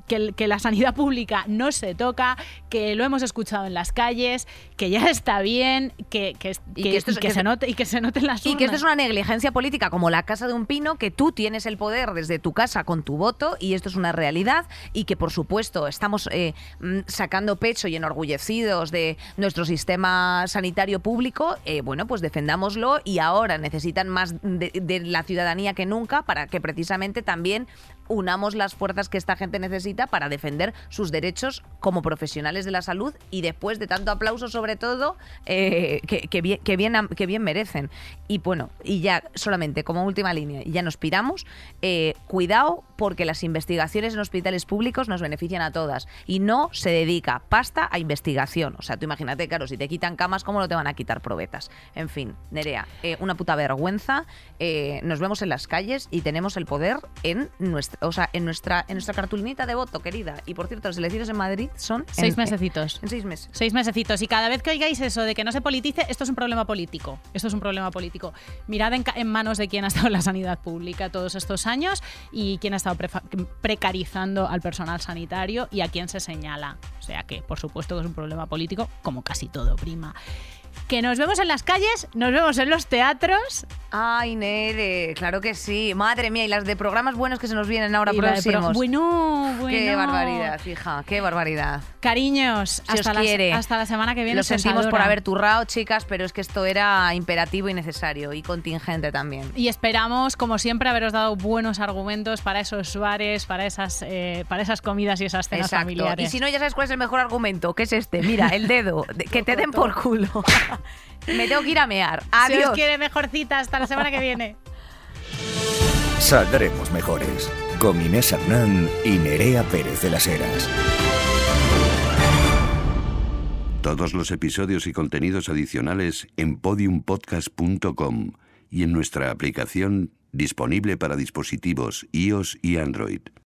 que, que la sanidad pública no se toca, que lo hemos escuchado en las calles, que ya está bien, que, que, y que, que, esto es, y que, que se note, y que se noten las urnas. Y que esto es una negligencia política como la casa de un pino, que tú tienes el poder desde tu casa con tu voto y esto es una realidad y que por supuesto estamos eh, sacando pecho y enorgullecidos de nuestro sistema sanitario público, eh, bueno, pues defendámoslo y ahora necesitan más de, de la ciudadanía que nunca para que precisamente también unamos las fuerzas que esta gente necesita para defender sus derechos como profesionales de la salud y después de tanto aplauso sobre todo eh, que, que, bien, que, bien, que bien merecen. Y bueno, y ya solamente como última línea, ya nos piramos, eh, cuidado porque las investigaciones en hospitales públicos nos benefician a todas y no se dedica pasta a investigación. O sea, tú imagínate, claro, si te quitan camas, ¿cómo no te van a quitar probetas? En fin, Nerea, eh, una puta vergüenza, eh, nos vemos en las calles y tenemos el poder en nuestra O sea, en nuestra, en nuestra cartulinita de voto, querida. Y por cierto, las elecciones en Madrid son... Seis en, mesecitos. En, en seis meses. Seis mesecitos. Y cada vez que oigáis eso de que no se politice, esto es un problema político. Esto es un problema político. Mirad en, en manos de quién ha estado la sanidad pública todos estos años y quién ha estado pre- precarizando al personal sanitario y a quién se señala. sea que, por supuesto, que es un problema político, como casi todo, prima. Que nos vemos en las calles, nos vemos en los teatros. Ay, Nere, claro que sí. Madre mía, y las de programas buenos que se nos vienen ahora próximos. Pro... Bueno, bueno. Qué barbaridad, hija, qué barbaridad. Cariños, si hasta, os quiere. La, hasta la semana que viene. Lo sentimos por haber turrado, chicas, pero es que esto era imperativo y necesario y contingente también. Y esperamos, como siempre, haberos dado buenos argumentos para esos bares, para esas, eh, para esas comidas y esas cenas Exacto. familiares. Y si no, ya sabes cuál es el mejor argumento, que es este. Mira, el dedo, que te den por culo. Me tengo que ir a mear. Adiós. Si os quiere, mejor cita. Hasta la semana que viene. Saldremos mejores con Inés Hernán y Nerea Pérez de las Heras. Todos los episodios y contenidos adicionales en podium podcast punto com y en nuestra aplicación disponible para dispositivos iOS y Android.